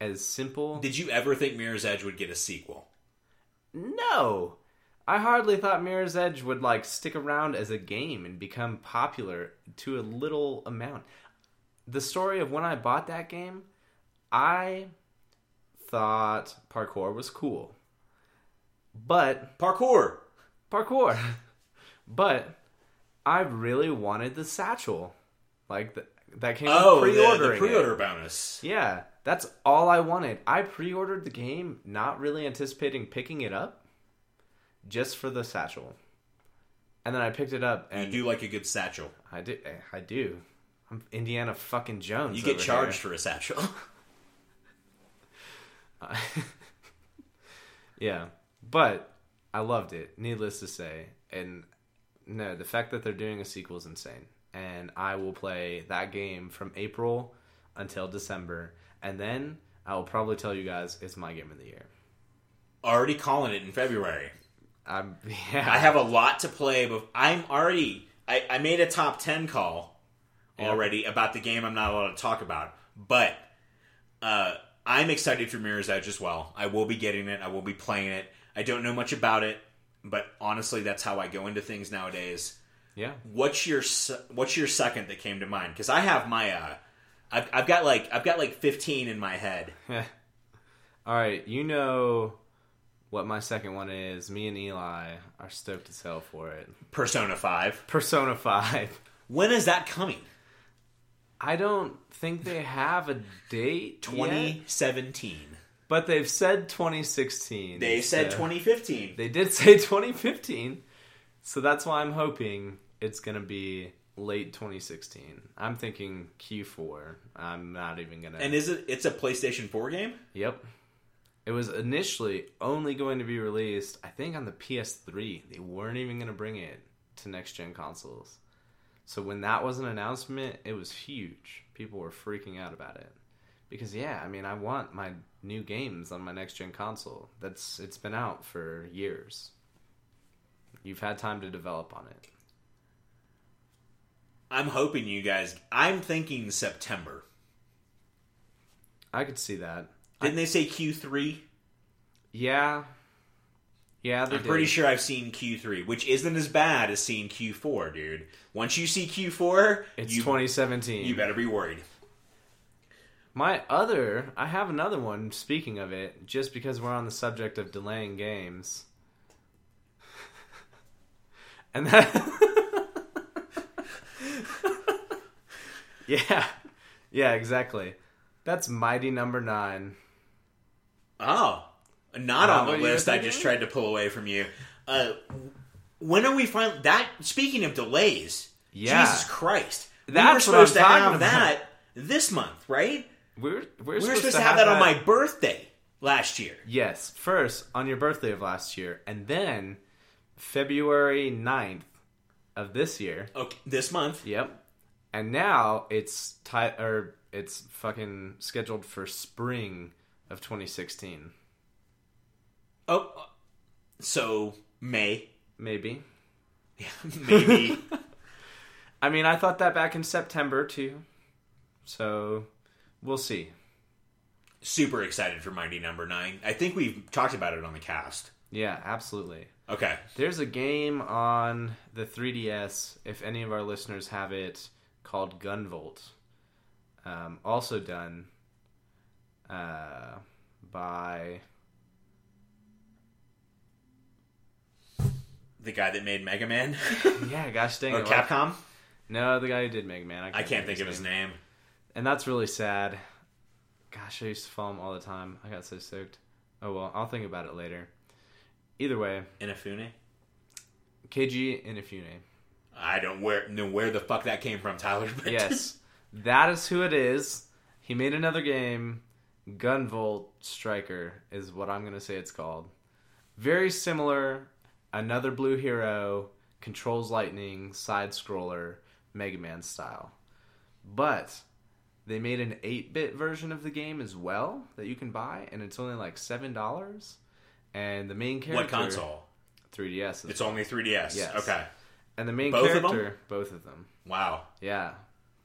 as simple... Did you ever think Mirror's Edge would get a sequel? No! I hardly thought Mirror's Edge would, like, stick around as a game and become popular to a little amount. The story of when I bought that game, I... thought parkour was cool, but parkour parkour but I really wanted the satchel, like the, that came oh, with pre-ordering the, the pre-order it. bonus. Yeah, that's all I wanted. I pre-ordered the game not really anticipating picking it up, just for the satchel, and then I picked it up. And you do like a good satchel. I do I do I'm Indiana fucking Jones. You get charged here for a satchel. Yeah, but I loved it, needless to say. And no, the fact that they're doing a sequel is insane, and I will play that game from April until December, and then I will probably tell you guys it's my game of the year. Already calling it in February. I'm, yeah. I have a lot to play, but I'm already I, I made a top ten call already yeah. about the game I'm not allowed to talk about, but uh I'm excited for Mirror's Edge as well. I will be getting it. I will be playing it. I don't know much about it, but honestly, that's how I go into things nowadays. Yeah. What's your What's your second that came to mind? Because I have my, uh, I've, I've got like I've got like fifteen in my head. All right, you know what my second one is. Me and Eli are stoked as hell for it. Persona five. Persona five. When is that coming? I don't think they have a date. twenty seventeen. Yet, but they've said twenty sixteen. They said so twenty fifteen. They did say twenty fifteen. So that's why I'm hoping it's going to be late twenty sixteen. I'm thinking Q four. I'm not even going to... And is it? It's a PlayStation four game? Yep. It was initially only going to be released, I think, on the P S three. They weren't even going to bring it to next-gen consoles. So when that was an announcement, it was huge. People were freaking out about it. Because, yeah, I mean, I want my new games on my next-gen console. That's It's been out for years. You've had time to develop on it. I'm hoping you guys... I'm thinking September. I could see that. Didn't I... they say Q three? Yeah. Yeah, they I'm did. Pretty sure I've seen Q three, which isn't as bad as seeing Q four, dude. Once you see Q four, it's you, twenty seventeen. You better be worried. My other, I have another one, speaking of it, just because we're on the subject of delaying games. And that... yeah. Yeah, exactly. That's Mighty number nine. Oh. Not uh, on the list I just tried to pull away from you. Uh, when are we finally... That, speaking of delays, yeah. Jesus Christ. That's we were supposed to have about. that this month, right? We're, we're, we were supposed, supposed to have, have that, that on my birthday last year. Yes, first on your birthday of last year, and then February ninth of this year. Okay, this month. Yep. And now it's ti- or it's fucking scheduled for spring of twenty sixteen. Oh, so May. Maybe. Yeah, maybe. I mean, I thought that back in September, too. So, we'll see. Super excited for Mighty number nine. I think we've talked about it on the cast. Yeah, absolutely. Okay. There's a game on the three D S, if any of our listeners have it, called Gunvolt. Um, also done uh, by... the guy that made Mega Man? Yeah, gosh dang it. Or Capcom? No, the guy who did Mega Man. I can't, I can't think of his name. And that's really sad. Gosh, I used to follow him all the time. I got so stoked. Oh well, I'll think about it later. Either way. Inafune? K G Inafune. I don't where, know where the fuck that came from, Tyler. Yes. That is who it is. He made another game. Gunvolt Striker is what I'm going to say it's called. Very similar... Another blue hero, controls lightning, side-scroller, Mega Man style. But they made an eight-bit version of the game as well that you can buy, and it's only like seven dollars. And the main character... What console? three D S. It's only three D S? Yes. Okay. And the main both character... Both of them? Both of them. Wow. Yeah.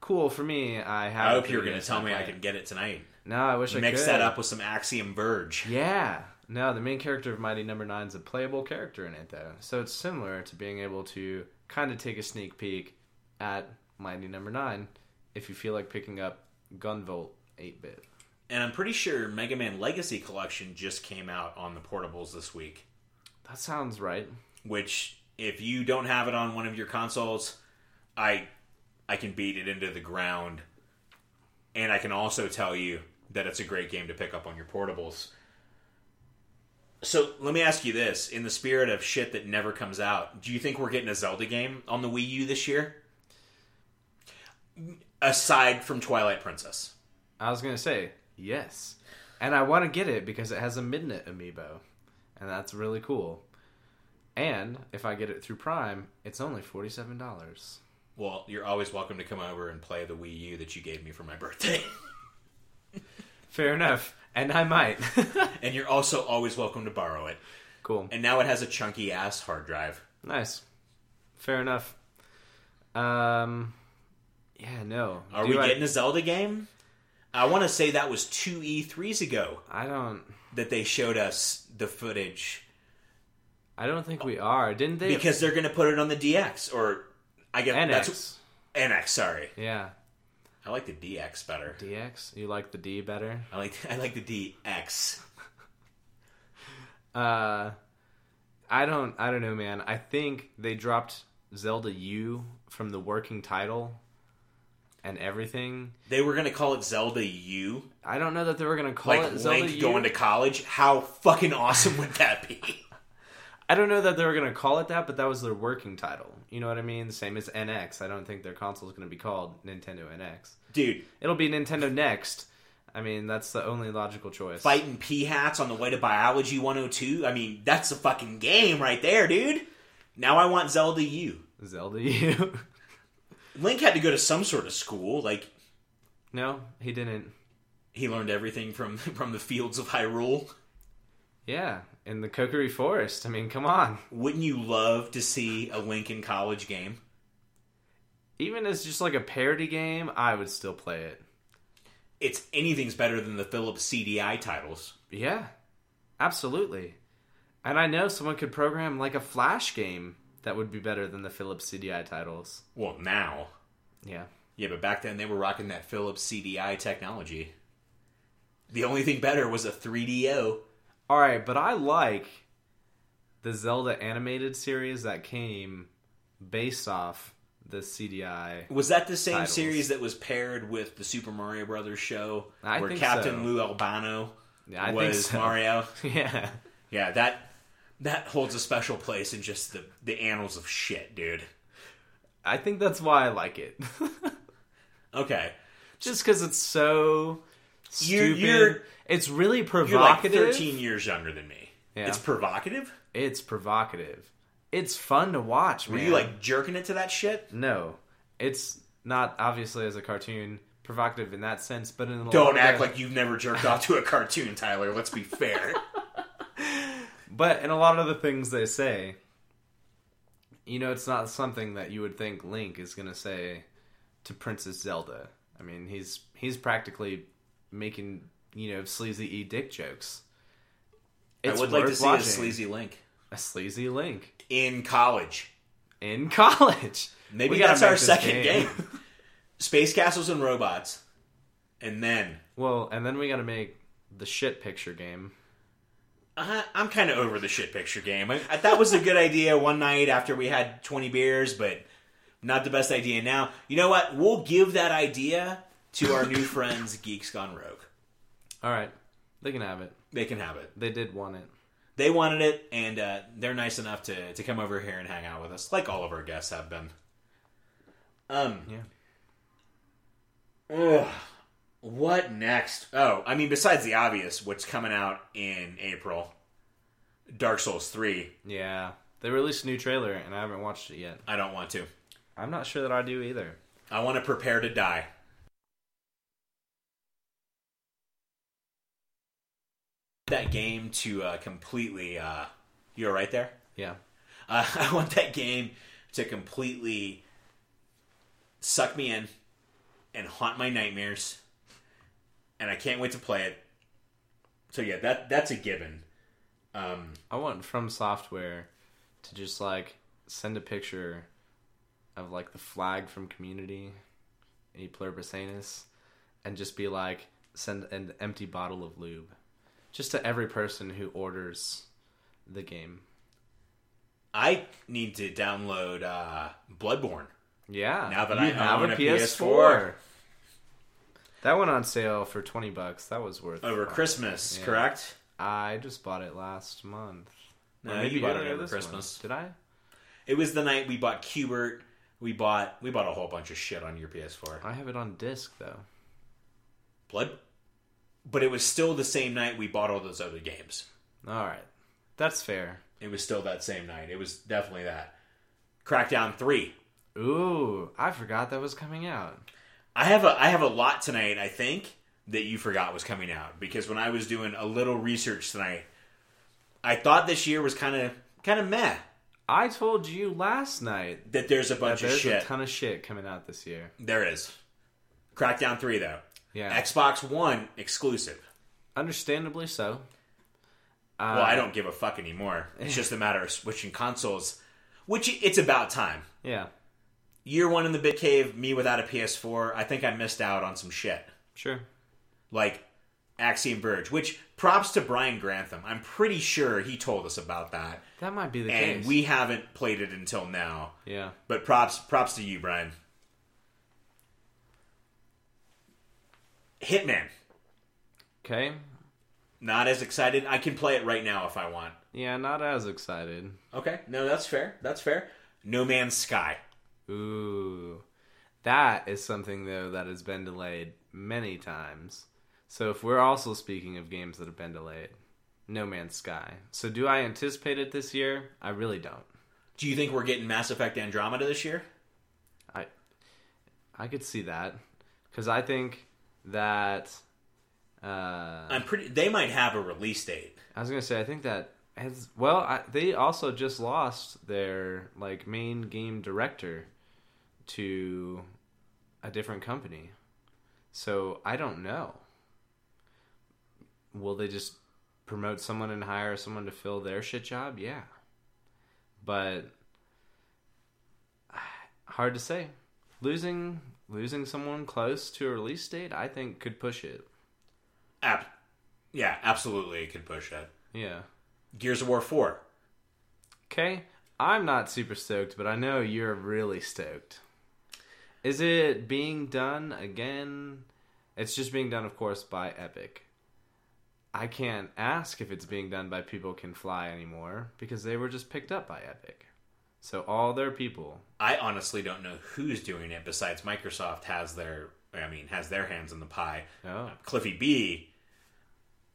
Cool for me. I have. I hope you were going to tell me I could get it tonight. No, I wish I could. Mix that up with some Axiom Verge. Yeah. No, the main character of Mighty number nine is a playable character in it, though. So it's similar to being able to kind of take a sneak peek at Mighty number nine if you feel like picking up Gunvolt eight-bit. And I'm pretty sure Mega Man Legacy Collection just came out on the portables this week. That sounds right. Which, if you don't have it on one of your consoles, I, I can beat it into the ground. And I can also tell you that it's a great game to pick up on your portables. So, let me ask you this. In the spirit of shit that never comes out, do you think we're getting a Zelda game on the Wii U this year? Aside from Twilight Princess. I was going to say, yes. And I want to get it because it has a Midnight amiibo. And that's really cool. And, if I get it through Prime, it's only forty-seven dollars. Well, you're always welcome to come over and play the Wii U that you gave me for my birthday. Fair enough. And I might. And you're also always welcome to borrow it. Cool. And now it has a chunky-ass hard drive. Nice. Fair enough. Um, yeah, no. Are Do we I... getting a Zelda game? I want to say that was two E threes ago. I don't... That they showed us the footage. I don't think we are. Didn't they? Because they're going to put it on the D X. Or, I guess... N X. That's... N X, sorry. Yeah. I like the D X better. D X? You like the D better? I like I like the D X. uh, I don't I don't know, man. I think they dropped Zelda U from the working title and everything. They were gonna call it Zelda U. I don't know that they were gonna call like it Zelda U. Link going to college. How fucking awesome would that be? I don't know that they were gonna call it that, but that was their working title. You know what I mean? Same as N X. I don't think their console is gonna be called Nintendo N X. Dude, it'll be Nintendo Next. I mean, that's the only logical choice. Fighting pea hats on the way to Biology one oh two. I mean, that's a fucking game right there, dude. Now I want Zelda U. Zelda U. Link had to go to some sort of school, like. No, he didn't. He learned everything from from the fields of Hyrule. Yeah. In the Kokiri Forest. I mean, come on. Wouldn't you love to see a Link in college game? Even as just like a parody game, I would still play it. it's anything's better than the Philips C D I titles. Yeah, absolutely. And I know someone could program like a Flash game that would be better than the Philips C D I titles. Well, now. Yeah. Yeah, but back then they were rocking that Philips C D I technology. The only thing better was a three D O. Alright, but I like the Zelda animated series that came based off the C D I. Was that the same titles. Series that was paired with the Super Mario Brothers show? I where think Captain so. Lou Albano yeah, I was think so. Mario? Yeah. Yeah, that that holds a special place in just the, the annals of shit, dude. I think that's why I like it. Okay. Just because it's so stupid. You're, you're, it's really provocative. You're like thirteen years younger than me. Yeah. It's provocative? It's provocative. It's fun to watch, man. Were you like jerking it to that shit? No. It's not, obviously, as a cartoon, provocative in that sense, but in a Don't act way. Like you've never jerked off to a cartoon, Tyler. Let's be fair. But in a lot of the things they say, you know, it's not something that you would think Link is going to say to Princess Zelda. I mean, he's he's practically making, you know, sleazy E. Dick jokes. It's I would like to see watching. a sleazy Link. A sleazy Link. In college. In college. Maybe we that's our second game. game. Space Castles and Robots. And then. Well, and then we got to make the shit picture game. Uh, I'm kind of over the shit picture game. I, I, that was a good idea one night after we had twenty beers, but not the best idea now. You know what? We'll give that idea to our new friends, Geeks Gone Rogue. All right. They can have it. They can have it. They did want it. They wanted it, and uh, they're nice enough to, to come over here and hang out with us, like all of our guests have been. Um, yeah. Ugh. What next? Oh, I mean, besides the obvious, what's coming out in April? Dark Souls three. Yeah. They released a new trailer, and I haven't watched it yet. I don't want to. I'm not sure that I do either. I want to prepare to die. That game to uh, completely... Uh, you all right there? Yeah. Uh, I want that game to completely suck me in and haunt my nightmares. And I can't wait to play it. So yeah, that that's a given. Um, I want From Software to just like send a picture of like the flag from Community, E Pluribus Anus, and just be like, send an empty bottle of lube, just to every person who orders the game. I need to download uh, Bloodborne. Yeah, now that you I have own a P S four. P S four. That went on sale for twenty bucks. That was worth Over buying. Christmas, yeah. Correct? I just bought it last month. No, maybe you bought it over Christmas. Month. Did I? It was the night we bought Qbert. We bought we bought a whole bunch of shit on your P S four. I have it on disc, though. Blood? But it was still the same night we bought all those other games. All right. That's fair. It was still that same night. It was definitely that. Crackdown three. Ooh, I forgot that was coming out. I have a I have a lot tonight, I think, that you forgot was coming out. Because when I was doing a little research tonight, I thought this year was kind of kind of meh. I told you last night that there's a bunch that of there's shit. There's a ton of shit coming out this year. There is. Crackdown three, though. Yeah. Xbox One exclusive. Understandably so. Uh, well, I don't give a fuck anymore. It's just a matter of switching consoles, which it's about time. Yeah. Year one in the Bitcave, me without a P S four, I think I missed out on some shit. Sure. Like Axiom Verge, which props to Brian Grantham. I'm pretty sure he told us about that. That might be the and case. And we haven't played it until now. Yeah. But props props to you, Brian. Hitman. Okay. Not as excited. I can play it right now if I want. Yeah, not as excited. Okay. No, that's fair. That's fair. No Man's Sky. Ooh, that is something, though, that has been delayed many times. So if we're also speaking of games that have been delayed, No Man's Sky. So do I anticipate it this year? I really don't. Do you think we're getting Mass Effect Andromeda this year? I I could see that. Because I think that... Uh, I'm pretty. They might have a release date. I was going to say, I think that... Has, well, I, they also just lost their like main game director to a different company. So I don't know. Will they just promote someone and hire someone to fill their shit job? Yeah. But hard to say. Losing losing someone close to a release date, I think, could push it. Ab- yeah, absolutely it could push it. Yeah. Gears of War four. Okay. I'm not super stoked, but I know you're really stoked. Is it being done again? It's just being done, of course, by Epic. I can't ask if it's being done by People Can Fly anymore, because they were just picked up by Epic. So all their people. I honestly don't know who's doing it besides Microsoft has their, I mean, has their hands in the pie. Oh. Cliffy B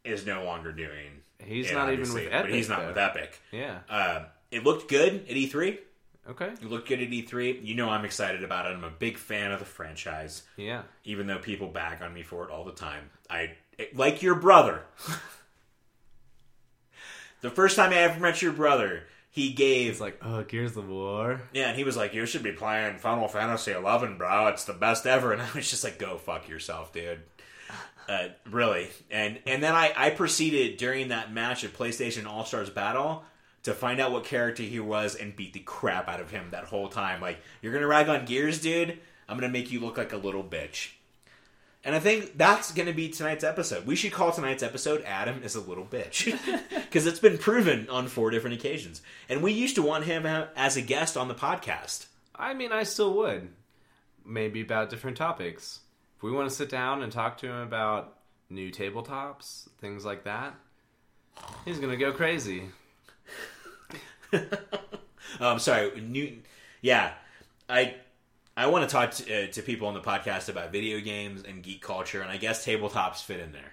is no longer doing He's it, not even with Epic. But he's not though. with Epic. Yeah. Uh, it looked good at E three. Okay. It looked good at E three. You know I'm excited about it. I'm a big fan of the franchise. Yeah. Even though people bag on me for it all the time. I, it, like your brother. The first time I ever met your brother, he gave... He's like, oh, Gears of War. Yeah, and he was like, you should be playing Final Fantasy eleven, bro. It's the best ever. And I was just like, go fuck yourself, dude. Uh, really. And and then I, I proceeded during that match at PlayStation All-Stars Battle... to find out what character he was and beat the crap out of him that whole time. Like, you're going to rag on Gears, dude? I'm going to make you look like a little bitch. And I think that's going to be tonight's episode. We should call tonight's episode Adam is a Little Bitch. Because it's been proven on four different occasions. And we used to want him as a guest on the podcast. I mean, I still would. Maybe about different topics. If we want to sit down and talk to him about new tabletops, things like that, he's going to go crazy. I'm um, sorry. New, yeah, I I want to talk to, uh, to people on the podcast about video games and geek culture, and I guess tabletops fit in there.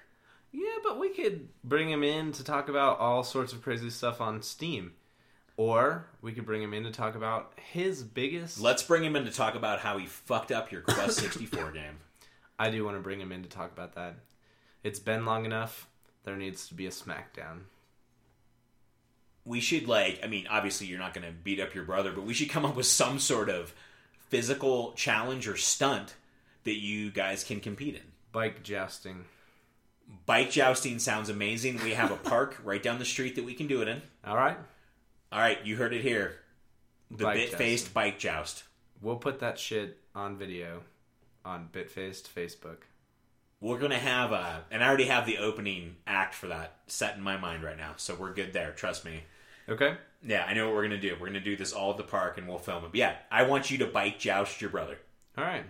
Yeah, but we could bring him in to talk about all sorts of crazy stuff on Steam, or we could bring him in to talk about his biggest. Let's bring him in to talk about how he fucked up your Quest sixty-four game. I do want to bring him in to talk about that. It's been long enough. There needs to be a smackdown. We should, like, I mean, obviously you're not going to beat up your brother, but we should come up with some sort of physical challenge or stunt that you guys can compete in. Bike jousting. Bike jousting sounds amazing. We have a park right down the street that we can do it in. All right. All right, you heard it here. The BitFaced Bike Joust. We'll put that shit on video on BitFaced Facebook. We're going to have a... And I already have the opening act for that set in my mind right now, so we're good there, trust me. Okay. Yeah, I know what we're going to do. We're going to do this all at the park, and we'll film it. But yeah, I want you to bike joust your brother. All right.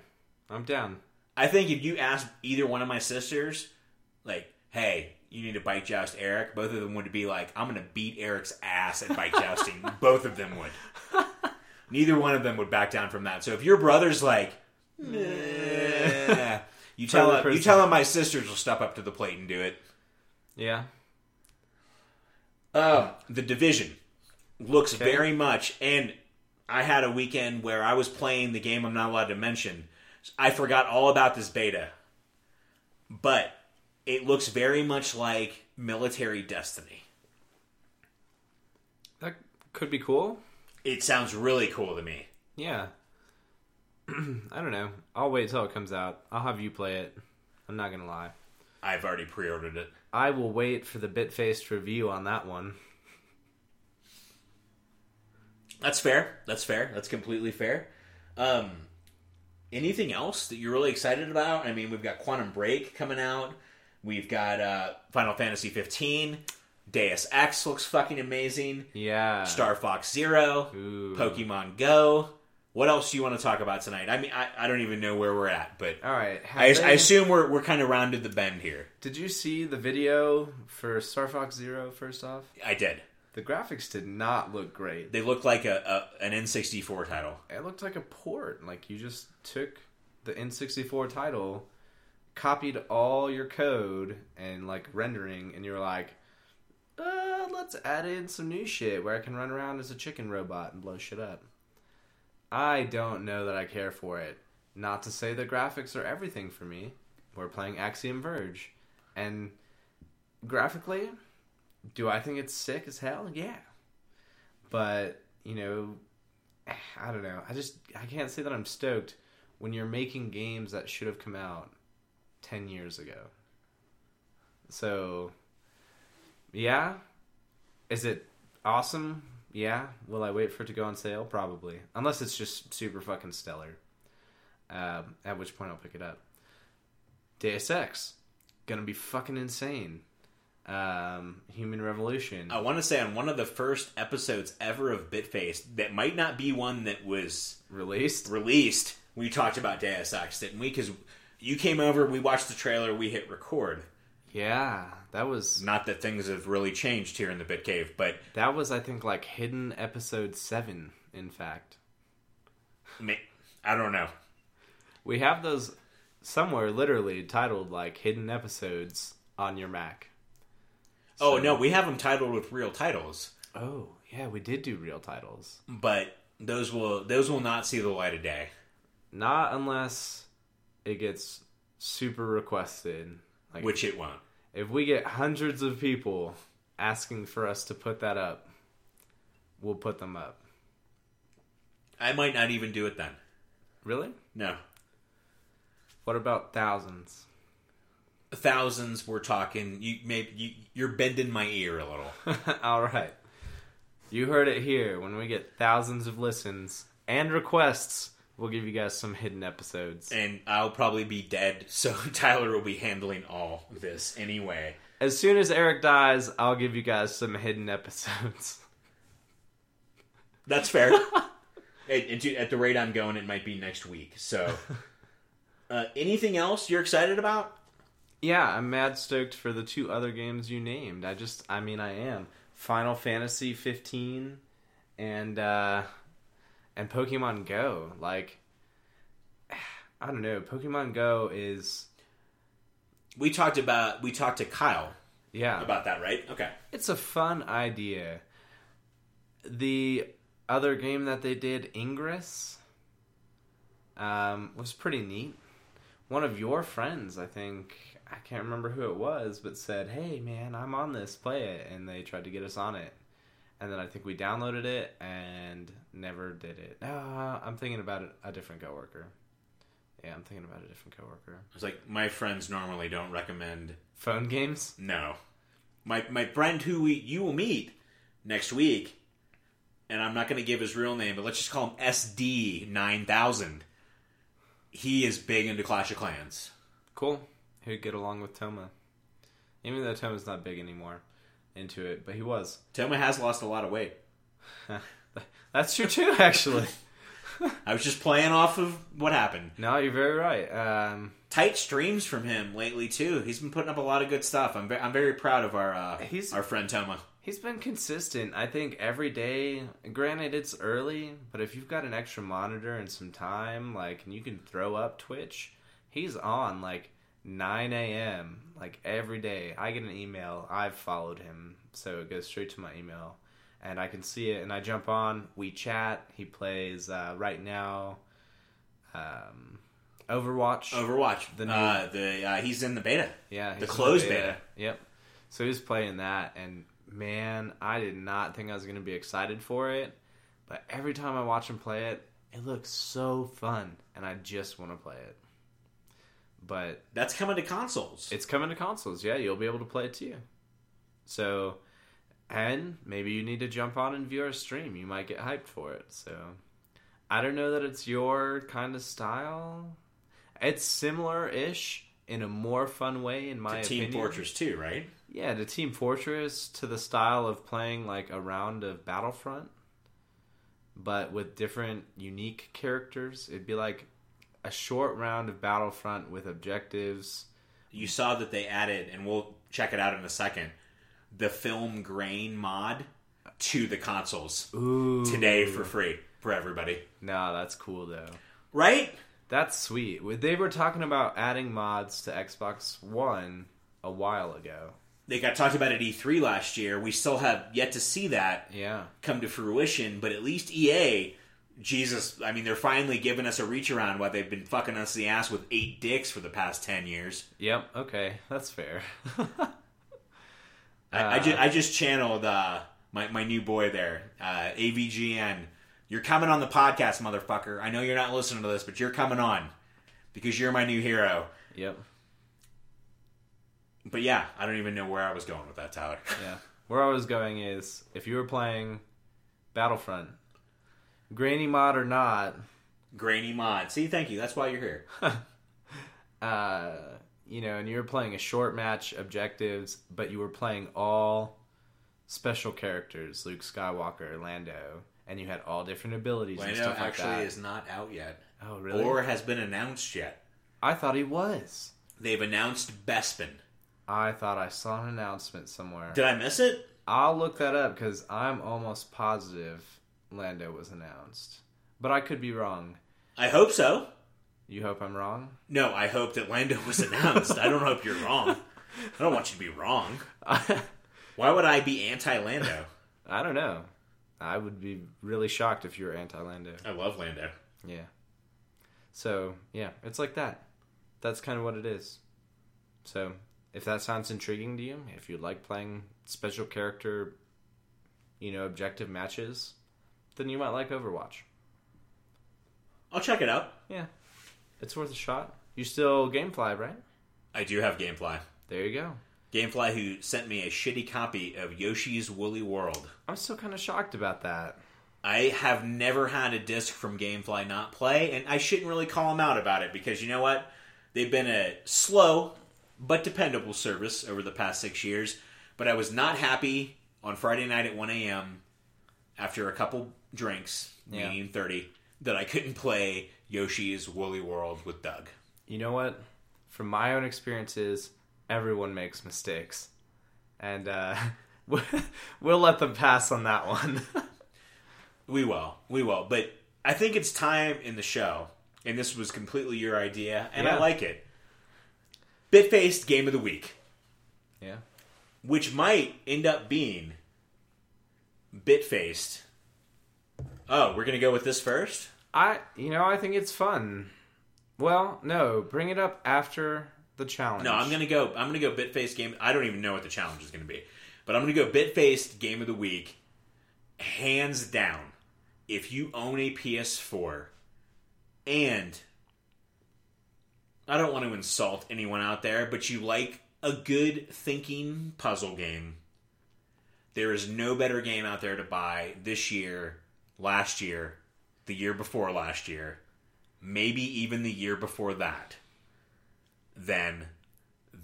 I'm down. I think if you asked either one of my sisters, like, hey, you need to bike joust Eric, both of them would be like, I'm going to beat Eric's ass at bike jousting. Both of them would. Neither one of them would back down from that. So if your brother's like, nah, you tell him, you tell him my sisters will step up to the plate and do it. Yeah. Uh, the Division looks okay. very much, and I had a weekend where I was playing the game I'm not allowed to mention. I forgot all about this beta, but it looks very much like Military Destiny. That could be cool. It sounds really cool to me. Yeah. I don't know. I'll wait till it comes out. I'll have you play it. I'm not going to lie. I've already pre-ordered it. I will wait for the BitFaced review on that one. That's fair. That's fair. That's completely fair. Um, anything else that you're really excited about? I mean, we've got Quantum Break coming out. We've got uh, Final Fantasy fifteen. Deus Ex looks fucking amazing. Yeah. Star Fox Zero. Ooh. Pokemon Go. What else do you want to talk about tonight? I mean, I, I don't even know where we're at, but all right, I, they, I assume we're we're kind of rounded the bend here. Did you see the video for Star Fox Zero first off? I did. The graphics did not look great. They looked like a, a an N sixty-four title. It looked like a port. Like you just took the N sixty-four title, copied all your code and like rendering, and you're like, uh, let's add in some new shit where I can run around as a chicken robot and blow shit up. I don't know that I care for it. Not to say the graphics are everything for me. We're playing Axiom Verge. And graphically, do I think it's sick as hell? Yeah. But, you know, I don't know. I just, I can't say that I'm stoked when you're making games that should have come out ten years ago. So, yeah. Is it awesome? Yeah. Will I wait for it to go on sale? Probably. Unless it's just super fucking stellar. Uh, at which point I'll pick it up. Deus Ex. Gonna be fucking insane. Um, Human Revolution. I want to say on one of the first episodes ever of BitFace, that might not be one that was released. Released. We talked about Deus Ex, didn't we? Because you came over, we watched the trailer, we hit record. Yeah, that was... Not that things have really changed here in the BitCave, but... That was, I think, like, hidden episode seven, in fact. I don't know. We have those somewhere, literally, titled, like, hidden episodes on your Mac. So... Oh, no, we have them titled with real titles. Oh, yeah, we did do real titles. But those will those will not see the light of day. Not unless it gets super requested. Like, which it won't. If we get hundreds of people asking for us to put that up, we'll put them up. I might not even do it then. Really? No. What about thousands? Thousands, we're talking. You maybe you, you're bending my ear a little. All right. You heard it here. When we get thousands of listens and requests, we'll give you guys some hidden episodes. And I'll probably be dead, so Tyler will be handling all this anyway. As soon as Eric dies, I'll give you guys some hidden episodes. That's fair. at, at the rate I'm going, it might be next week. So, uh, anything else you're excited about? Yeah, I'm mad stoked for the two other games you named. I just, I mean, I am. Final Fantasy fifteen and... uh And Pokemon Go, like, I don't know. Pokemon Go is... We talked about, we talked to Kyle yeah. about that, right? Okay. It's a fun idea. The other game that they did, Ingress, um, was pretty neat. One of your friends, I think, I can't remember who it was, but said, hey, man, I'm on this, play it. And they tried to get us on it. And then I think we downloaded it and never did it. No, uh, I'm thinking about a different coworker. Yeah, I'm thinking about a different coworker. It's like my friends normally don't recommend phone games. No, my my friend who we you will meet next week, and I'm not going to give his real name, but let's just call him S D nine thousand. He is big into Clash of Clans. Cool. He'd get along with Toma, even though Toma's not big anymore. Into it, but he was. Toma has lost a lot of weight. That's true too, actually. I was just playing off of what happened. No, you're very right. Um, Tight streams from him lately too. He's been putting up a lot of good stuff. I'm ve- I'm very proud of our uh, he's, our friend Toma. He's been consistent. I think every day. Granted, it's early, but if you've got an extra monitor and some time, like, and you can throw up Twitch, he's on like nine a.m. like every day. I get an email. I've followed him, so it goes straight to my email, and I can see it. And I jump on. We chat. He plays uh, right now. Um, Overwatch. Overwatch. The new... uh, the uh, he's in the beta. Yeah, he's the closed the beta. beta. Yep. So he's playing that, and man, I did not think I was going to be excited for it, but every time I watch him play it, it looks so fun, and I just want to play it. But that's coming to consoles. It's coming to consoles, yeah. You'll be able to play it too. So, and maybe you need to jump on and view our stream. You might get hyped for it. So, I don't know that it's your kind of style. It's similar-ish in a more fun way, in my opinion. To Team Fortress two, right? Yeah, to Team Fortress, to the style of playing like a round of Battlefront, but with different unique characters. It'd be like a short round of Battlefront with objectives. You saw that they added, and we'll check it out in a second, the film grain mod to the consoles. Ooh. Today for free for everybody. Nah, that's cool though. Right? That's sweet. They were talking about adding mods to Xbox One a while ago. They got talked about at E three last year. We still have yet to see that yeah. come to fruition, but at least E A... Jesus, I mean, they're finally giving us a reach around while they've been fucking us in the ass with eight dicks for the past ten years. Yep, okay, that's fair. I, I, ju- I just channeled uh, my, my new boy there, uh, A V G N. You're coming on the podcast, motherfucker. I know you're not listening to this, but you're coming on because you're my new hero. Yep. But yeah, I don't even know where I was going with that, Tyler. Yeah. Where I was going is, if you were playing Battlefront, grainy mod or not... Grainy mod. See, thank you. That's why you're here. uh, you know, and you were playing a short match, objectives, but you were playing all special characters, Luke Skywalker, Lando, and you had all different abilities Lando and stuff like that. Lando actually is not out yet. Oh, really? Or has been announced yet. I thought he was. They've announced Bespin. I thought I saw an announcement somewhere. Did I miss it? I'll look that up because I'm almost positive Lando was announced. But I could be wrong. I hope so. You hope I'm wrong? No, I hope that Lando was announced. I don't hope you're wrong. I don't want you to be wrong. Why would I be anti-Lando? I don't know. I would be really shocked if you were anti-Lando. I love Lando. Yeah. So, yeah, it's like that. That's kind of what it is. So, if that sounds intriguing to you, if you like playing special character, you know, objective matches, then you might like Overwatch. I'll check it out. Yeah. It's worth a shot. You still Gamefly, right? I do have Gamefly. There you go. Gamefly, who sent me a shitty copy of Yoshi's Woolly World. I'm still kind of shocked about that. I have never had a disc from Gamefly not play, and I shouldn't really call them out about it, because you know what? They've been a slow but dependable service over the past six years, but I was not happy on Friday night at one a.m. after a couple drinks, yeah. meaning thirty, that I couldn't play Yoshi's Woolly World with Doug. You know what? From my own experiences, everyone makes mistakes. And uh, we'll let them pass on that one. We will. We will. But I think it's time in the show, and this was completely your idea, and yeah. I like it. BitFace Game of the Week. Yeah. Which might end up being BitFaced. Oh, we're going to go with this first? I, you know, I think it's fun. Well, no, bring it up after the challenge. No, I'm going to go, I'm going to go BitFace Game. I don't even know what the challenge is going to be, but I'm going to go BitFace Game of the Week. Hands down, if you own a P S four, and I don't want to insult anyone out there, but you like a good thinking puzzle game, there is no better game out there to buy this year, last year, the year before last year, maybe even the year before that, than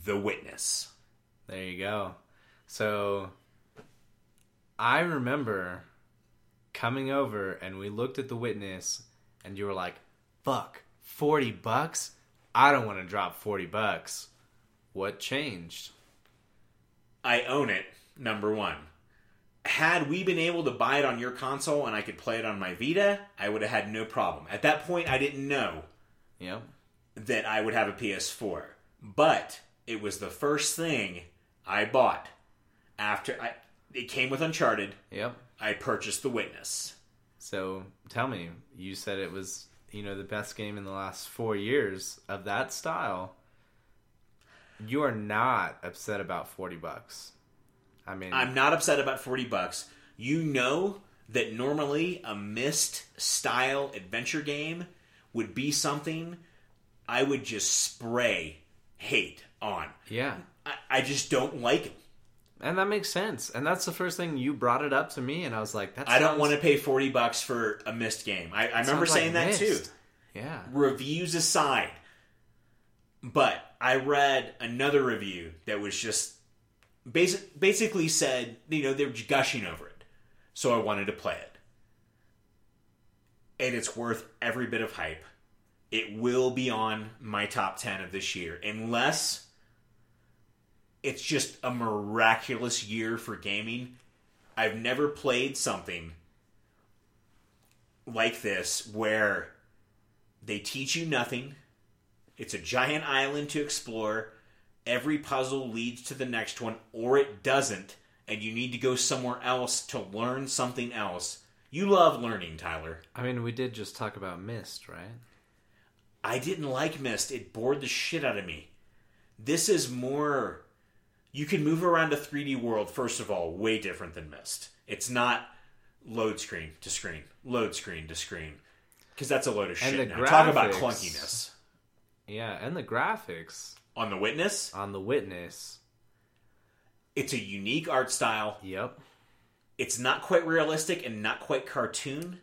The Witness. There you go. So, I remember coming over and we looked at The Witness and you were like, fuck, forty bucks? I don't want to drop forty bucks. What changed? I own it, number one. Had we been able to buy it on your console and I could play it on my Vita, I would have had no problem. At that point, I didn't know yeah. that I would have a P S four. But it was the first thing I bought after... I. It came with Uncharted. Yep. I purchased The Witness. So, tell me, you said it was, you know, the best game in the last four years of that style. You are not upset about forty bucks. I mean... I'm not upset about forty bucks. You know that normally a missed style adventure game would be something I would just spray hate on. Yeah. I, I just don't like it. And that makes sense. And that's the first thing you brought it up to me, and I was like, "That's." I don't want to pay forty bucks for a missed game. I, I remember saying that too. Yeah. Reviews aside, but I read another review that was just basic, basically said, you know, they're gushing over it, so I wanted to play it, and it's worth every bit of hype. It will be on my top ten of this year, unless. It's just a miraculous year for gaming. I've never played something like this where they teach you nothing. It's a giant island to explore. Every puzzle leads to the next one, or it doesn't, and you need to go somewhere else to learn something else. You love learning, Tyler. I mean, we did just talk about Myst, right? I didn't like Myst. It bored the shit out of me. This is more... You can move around a three D world, first of all, way different than Myst. It's not load screen to screen, load screen to screen. Because that's a load of shit now. Graphics, talk about clunkiness. Yeah, and the graphics. On The Witness? On The Witness It's a unique art style. Yep. It's not quite realistic and not quite cartoon.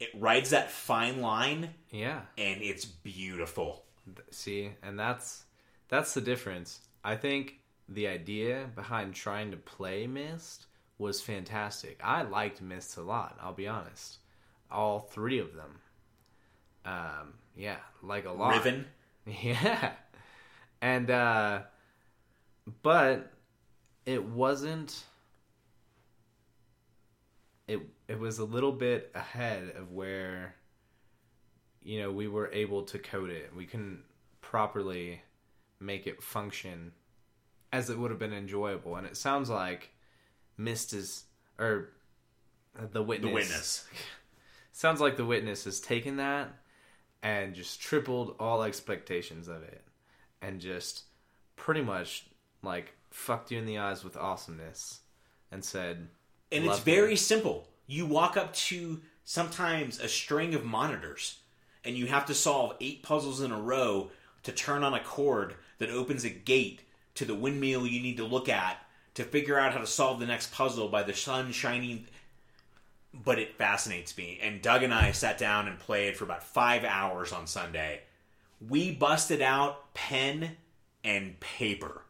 It rides that fine line. Yeah. And it's beautiful. See, and that's that's the difference. I think the idea behind trying to play Myst was fantastic. I liked Myst a lot, I'll be honest. All three of them. Um, yeah, like a lot. Riven. Yeah. And, uh, but it wasn't, it, it was a little bit ahead of where, you know, we were able to code it. We couldn't properly make it function as it would have been enjoyable. And it sounds like Myst is, or The Witness. The Witness. Sounds like The Witness has taken that and just tripled all expectations of it. And just pretty much, like, fucked you in the eyes with awesomeness and said... And it's very simple. You walk up to sometimes a string of monitors and you have to solve eight puzzles in a row to turn on a cord that opens a gate to the windmill you need to look at to figure out how to solve the next puzzle by the sun shining... But it fascinates me. And Doug and I sat down and played for about five hours on Sunday. We busted out pen and paper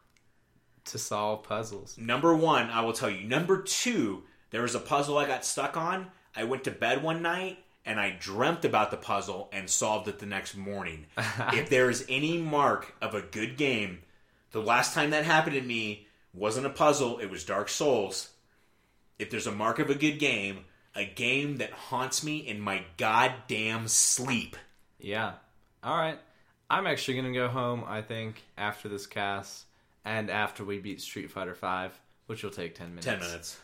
to solve puzzles. Number one, I will tell you. Number two, there was a puzzle I got stuck on. I went to bed one night and I dreamt about the puzzle and solved it the next morning. If there is any mark of a good game, the last time that happened to me wasn't a puzzle. It was Dark Souls. If there's a mark of a good game, a game that haunts me in my goddamn sleep. Yeah. All right. I'm actually going to go home, I think, after this cast and after we beat Street Fighter five, which will take ten minutes. ten minutes.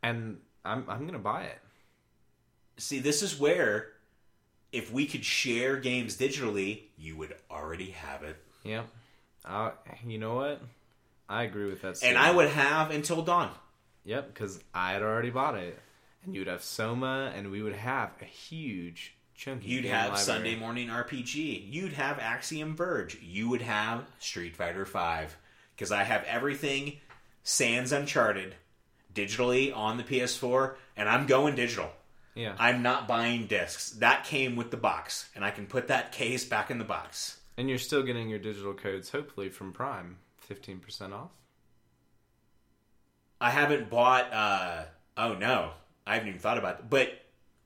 And I'm I'm going to buy it. See, this is where if we could share games digitally, you would already have it. Yep. Uh, you know what? I agree with that statement. And I would have Until Dawn. Yep, because I had already bought it. And you'd have Soma, and we would have a huge, chunky You'd game have library. Sunday Morning R P G. You'd have Axiom Verge. You would have Street Fighter V. Because I have everything sans Uncharted digitally on the P S four, and I'm going digital. Yeah, I'm not buying discs. That came with the box, and I can put that case back in the box. And you're still getting your digital codes, hopefully, from Prime. fifteen percent off. I haven't bought... Uh, oh, no. I haven't even thought about it. But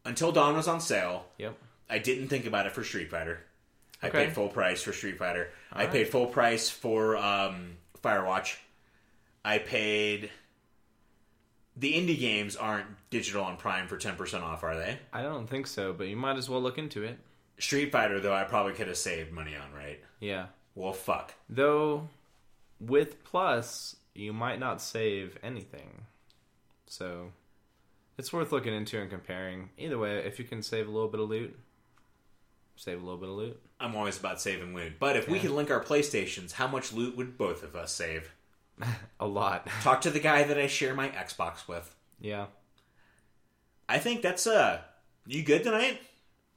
Until Dawn was on sale. Yep. I didn't think about it for Street Fighter. I okay. paid full price for Street Fighter. All I right. paid full price for um, Firewatch. I paid... The indie games aren't digital on Prime for ten percent off, are they? I don't think so, but you might as well look into it. Street Fighter, though, I probably could have saved money on, right? Yeah. Well, fuck. Though, with Plus, you might not save anything. So... It's worth looking into and comparing. Either way, if you can save a little bit of loot, save a little bit of loot. I'm always about saving loot. But if yeah. we could link our PlayStations, how much loot would both of us save? A lot. Talk to the guy that I share my Xbox with. Yeah. I think that's uh you good tonight?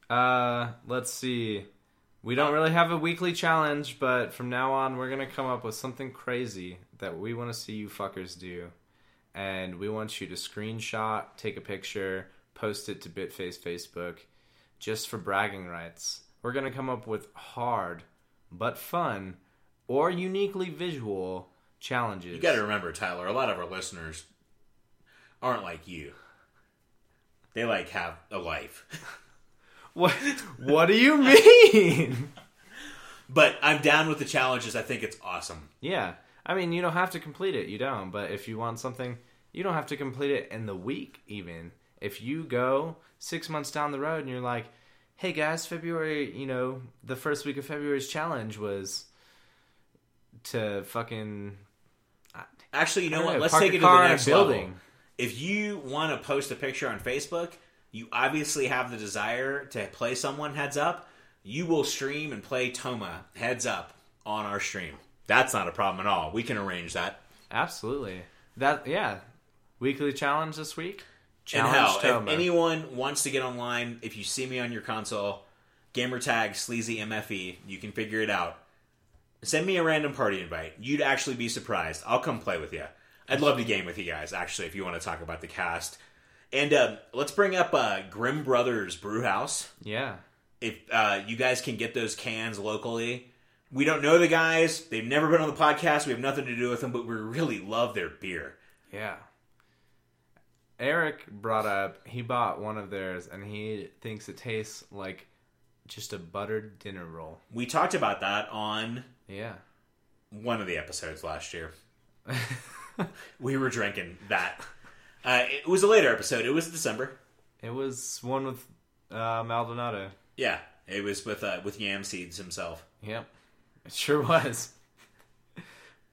Uh, let's see. We don't really have a weekly challenge, but from now on, we're going to come up with something crazy that we want to see you fuckers do. And we want you to screenshot, take a picture, post it to BitFace Facebook, just for bragging rights. We're going to come up with hard, but fun, or uniquely visual challenges. You got to remember, Tyler, a lot of our listeners aren't like you. They, like, have a life. What, what do you mean? But I'm down with the challenges. I think it's awesome. Yeah. I mean, you don't have to complete it. You don't. But if you want something, you don't have to complete it in the week even. If you go six months down the road and you're like, hey, guys, February, you know, the first week of February's challenge was to fucking... Actually, you know what? Know, Let's take it to the next building. Level. If you want to post a picture on Facebook, you obviously have the desire to play someone heads up. You will stream and play Toma heads up on our stream. That's not a problem at all. We can arrange that. Absolutely. That yeah. Weekly challenge this week. Challenge and hell, Toma. If anyone wants to get online, if you see me on your console, gamertag sleazymfe, you can figure it out. Send me a random party invite. You'd actually be surprised. I'll come play with you. I'd love to game with you guys, actually, if you want to talk about the cast. And uh, let's bring up uh, Grimm Brothers Brewhouse. Yeah. If uh, you guys can get those cans locally. We don't know the guys. They've never been on the podcast. We have nothing to do with them, but we really love their beer. Yeah. Eric brought up, he bought one of theirs, and he thinks it tastes like just a buttered dinner roll. We talked about that on yeah one of the episodes last year. We were drinking that. Uh, it was a later episode. It was December. It was one with uh, Maldonado. Yeah, it was with uh, with Yam Seeds himself. Yep, it sure was.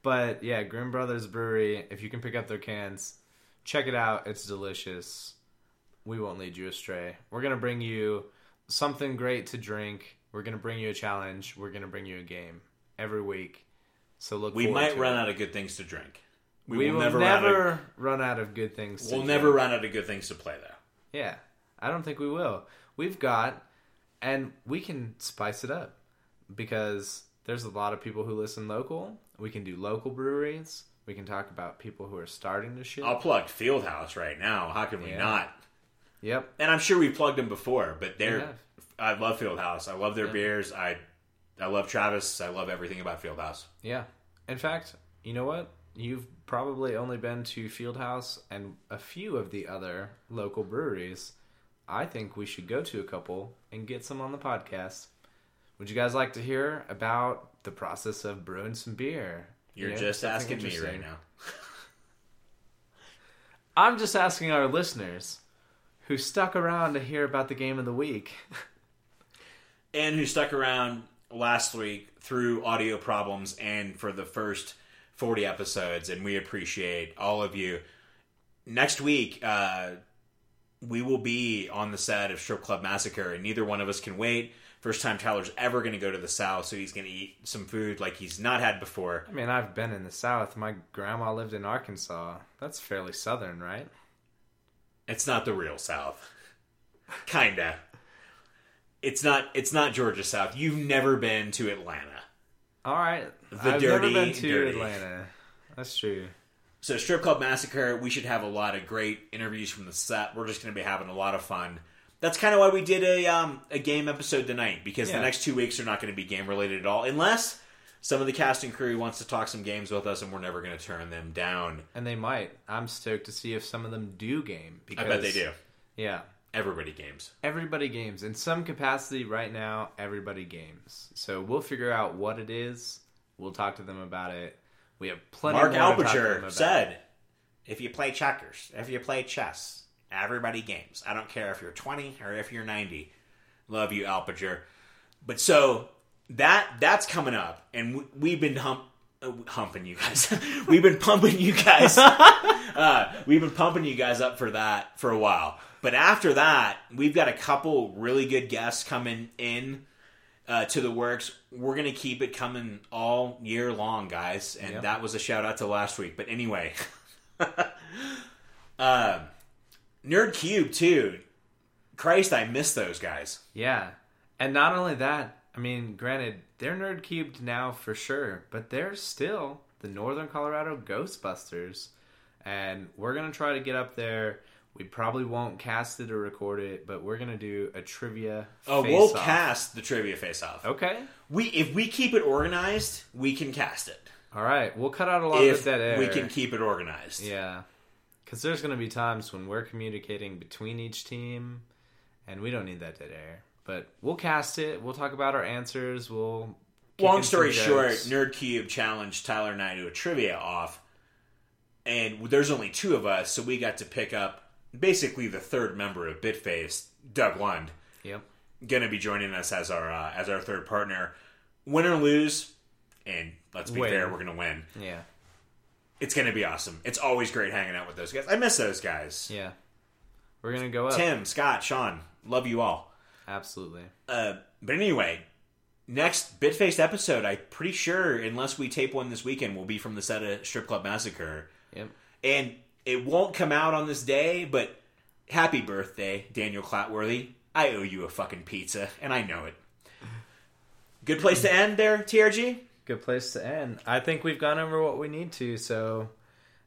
But yeah, Grimm Brothers Brewery, if you can pick up their cans, check it out. It's delicious. We won't lead you astray. We're going to bring you something great to drink. We're going to bring you a challenge. We're going to bring you a game every week. So look we might run it. out of good things to drink. We, we will, will never, never run, out of, run out of good things to We'll drink. never run out of good things to play, though. Yeah, I don't think we will. We've got, and we can spice it up, because there's a lot of people who listen local. We can do local breweries. We can talk about people who are starting to shit. I'll plug Fieldhouse right now. How can we yeah. not? Yep. And I'm sure we plugged them before, but they're. Yeah. I love Fieldhouse. I love their yeah. beers. I, I love Travis. I love everything about Fieldhouse. Yeah. In fact, you know what? You've probably only been to Fieldhouse and a few of the other local breweries. I think we should go to a couple and get some on the podcast. Would you guys like to hear about the process of brewing some beer? You're you know, just asking me right now. I'm just asking our listeners who stuck around to hear about the game of the week. And who stuck around last week through audio problems and for the first forty episodes. And we appreciate all of you. Next week, uh, we will be on the set of Strip Club Massacre, and neither one of us can wait. First time Tyler's ever going to go to the South, so he's going to eat some food like he's not had before. I mean, I've been in the South. My grandma lived in Arkansas. That's fairly Southern, right? It's not the real South. Kinda. It's not It's not Georgia South. You've never been to Atlanta. All right. The I've dirty, never been to dirty. Atlanta. That's true. So Strip Club Massacre, we should have a lot of great interviews from the set. We're just going to be having a lot of fun. That's kind of why we did a um, a game episode tonight, because yeah. the next two weeks are not going to be game-related at all, unless some of the cast and crew wants to talk some games with us, and we're never going to turn them down. And they might. I'm stoked to see if some of them do game. Because, I bet they do. Yeah. Everybody games. Everybody games. In some capacity right now, everybody games. So we'll figure out what it is. We'll talk to them about it. We have plenty Mark more Alpacher to talk to them about. Said, if you play checkers, if you play chess... everybody games. I don't care if you're twenty or if you're ninety. Love you, Alpager. But so that that's coming up, and we, we've been hump, uh, humping you guys. We've been pumping you guys. uh, we've been pumping you guys up for that for a while. But after that, we've got a couple really good guests coming in uh, to the works. We're gonna keep it coming all year long, guys. And yep. that was a shout out to last week. But anyway, um. uh, Nerd Cube, too. Christ, I miss those guys. Yeah. And not only that, I mean, granted, they're Nerd Cubed now for sure, but they're still the Northern Colorado Ghostbusters. And we're going to try to get up there. We probably won't cast it or record it, but we're going to do a trivia oh, face-off. Oh, we'll cast the trivia face-off. Okay. We If we keep it organized, we can cast it. All right. We'll cut out a lot if of that air. We can keep it organized. Yeah. Because there's going to be times when we're communicating between each team, and we don't need that dead air. But we'll cast it. We'll talk about our answers. We'll. Long story short, Nerd Cube challenged Tyler and I to a trivia off, and there's only two of us, so we got to pick up basically the third member of BitFace, Doug Lund. Yep. Going to be joining us as our uh, as our third partner. Win or lose, and let's be win. fair, we're going to win. Yeah. It's going to be awesome. It's always great hanging out with those guys. I miss those guys. Yeah. We're going to go up. Tim, Scott, Sean, love you all. Absolutely. Uh, but anyway, next BitFace episode, I'm pretty sure, unless we tape one this weekend, will be from the set of Strip Club Massacre. Yep. And it won't come out on this day, but happy birthday, Daniel Clatworthy. I owe you a fucking pizza, and I know it. Good place to end there, T R G? Good place to end. I think we've gone over what we need to, so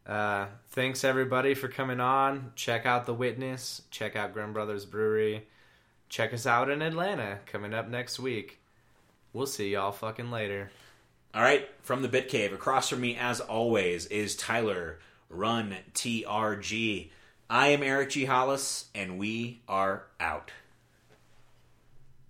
Uh, thanks everybody for coming on. Check out The Witness. Check out Grimm Brothers Brewery. Check us out in Atlanta coming up next week. We'll see y'all fucking later. All right, from the Bit Cave, across from me, as always, is Tyler Run T R G. I am Eric G. Hollis, and we are out.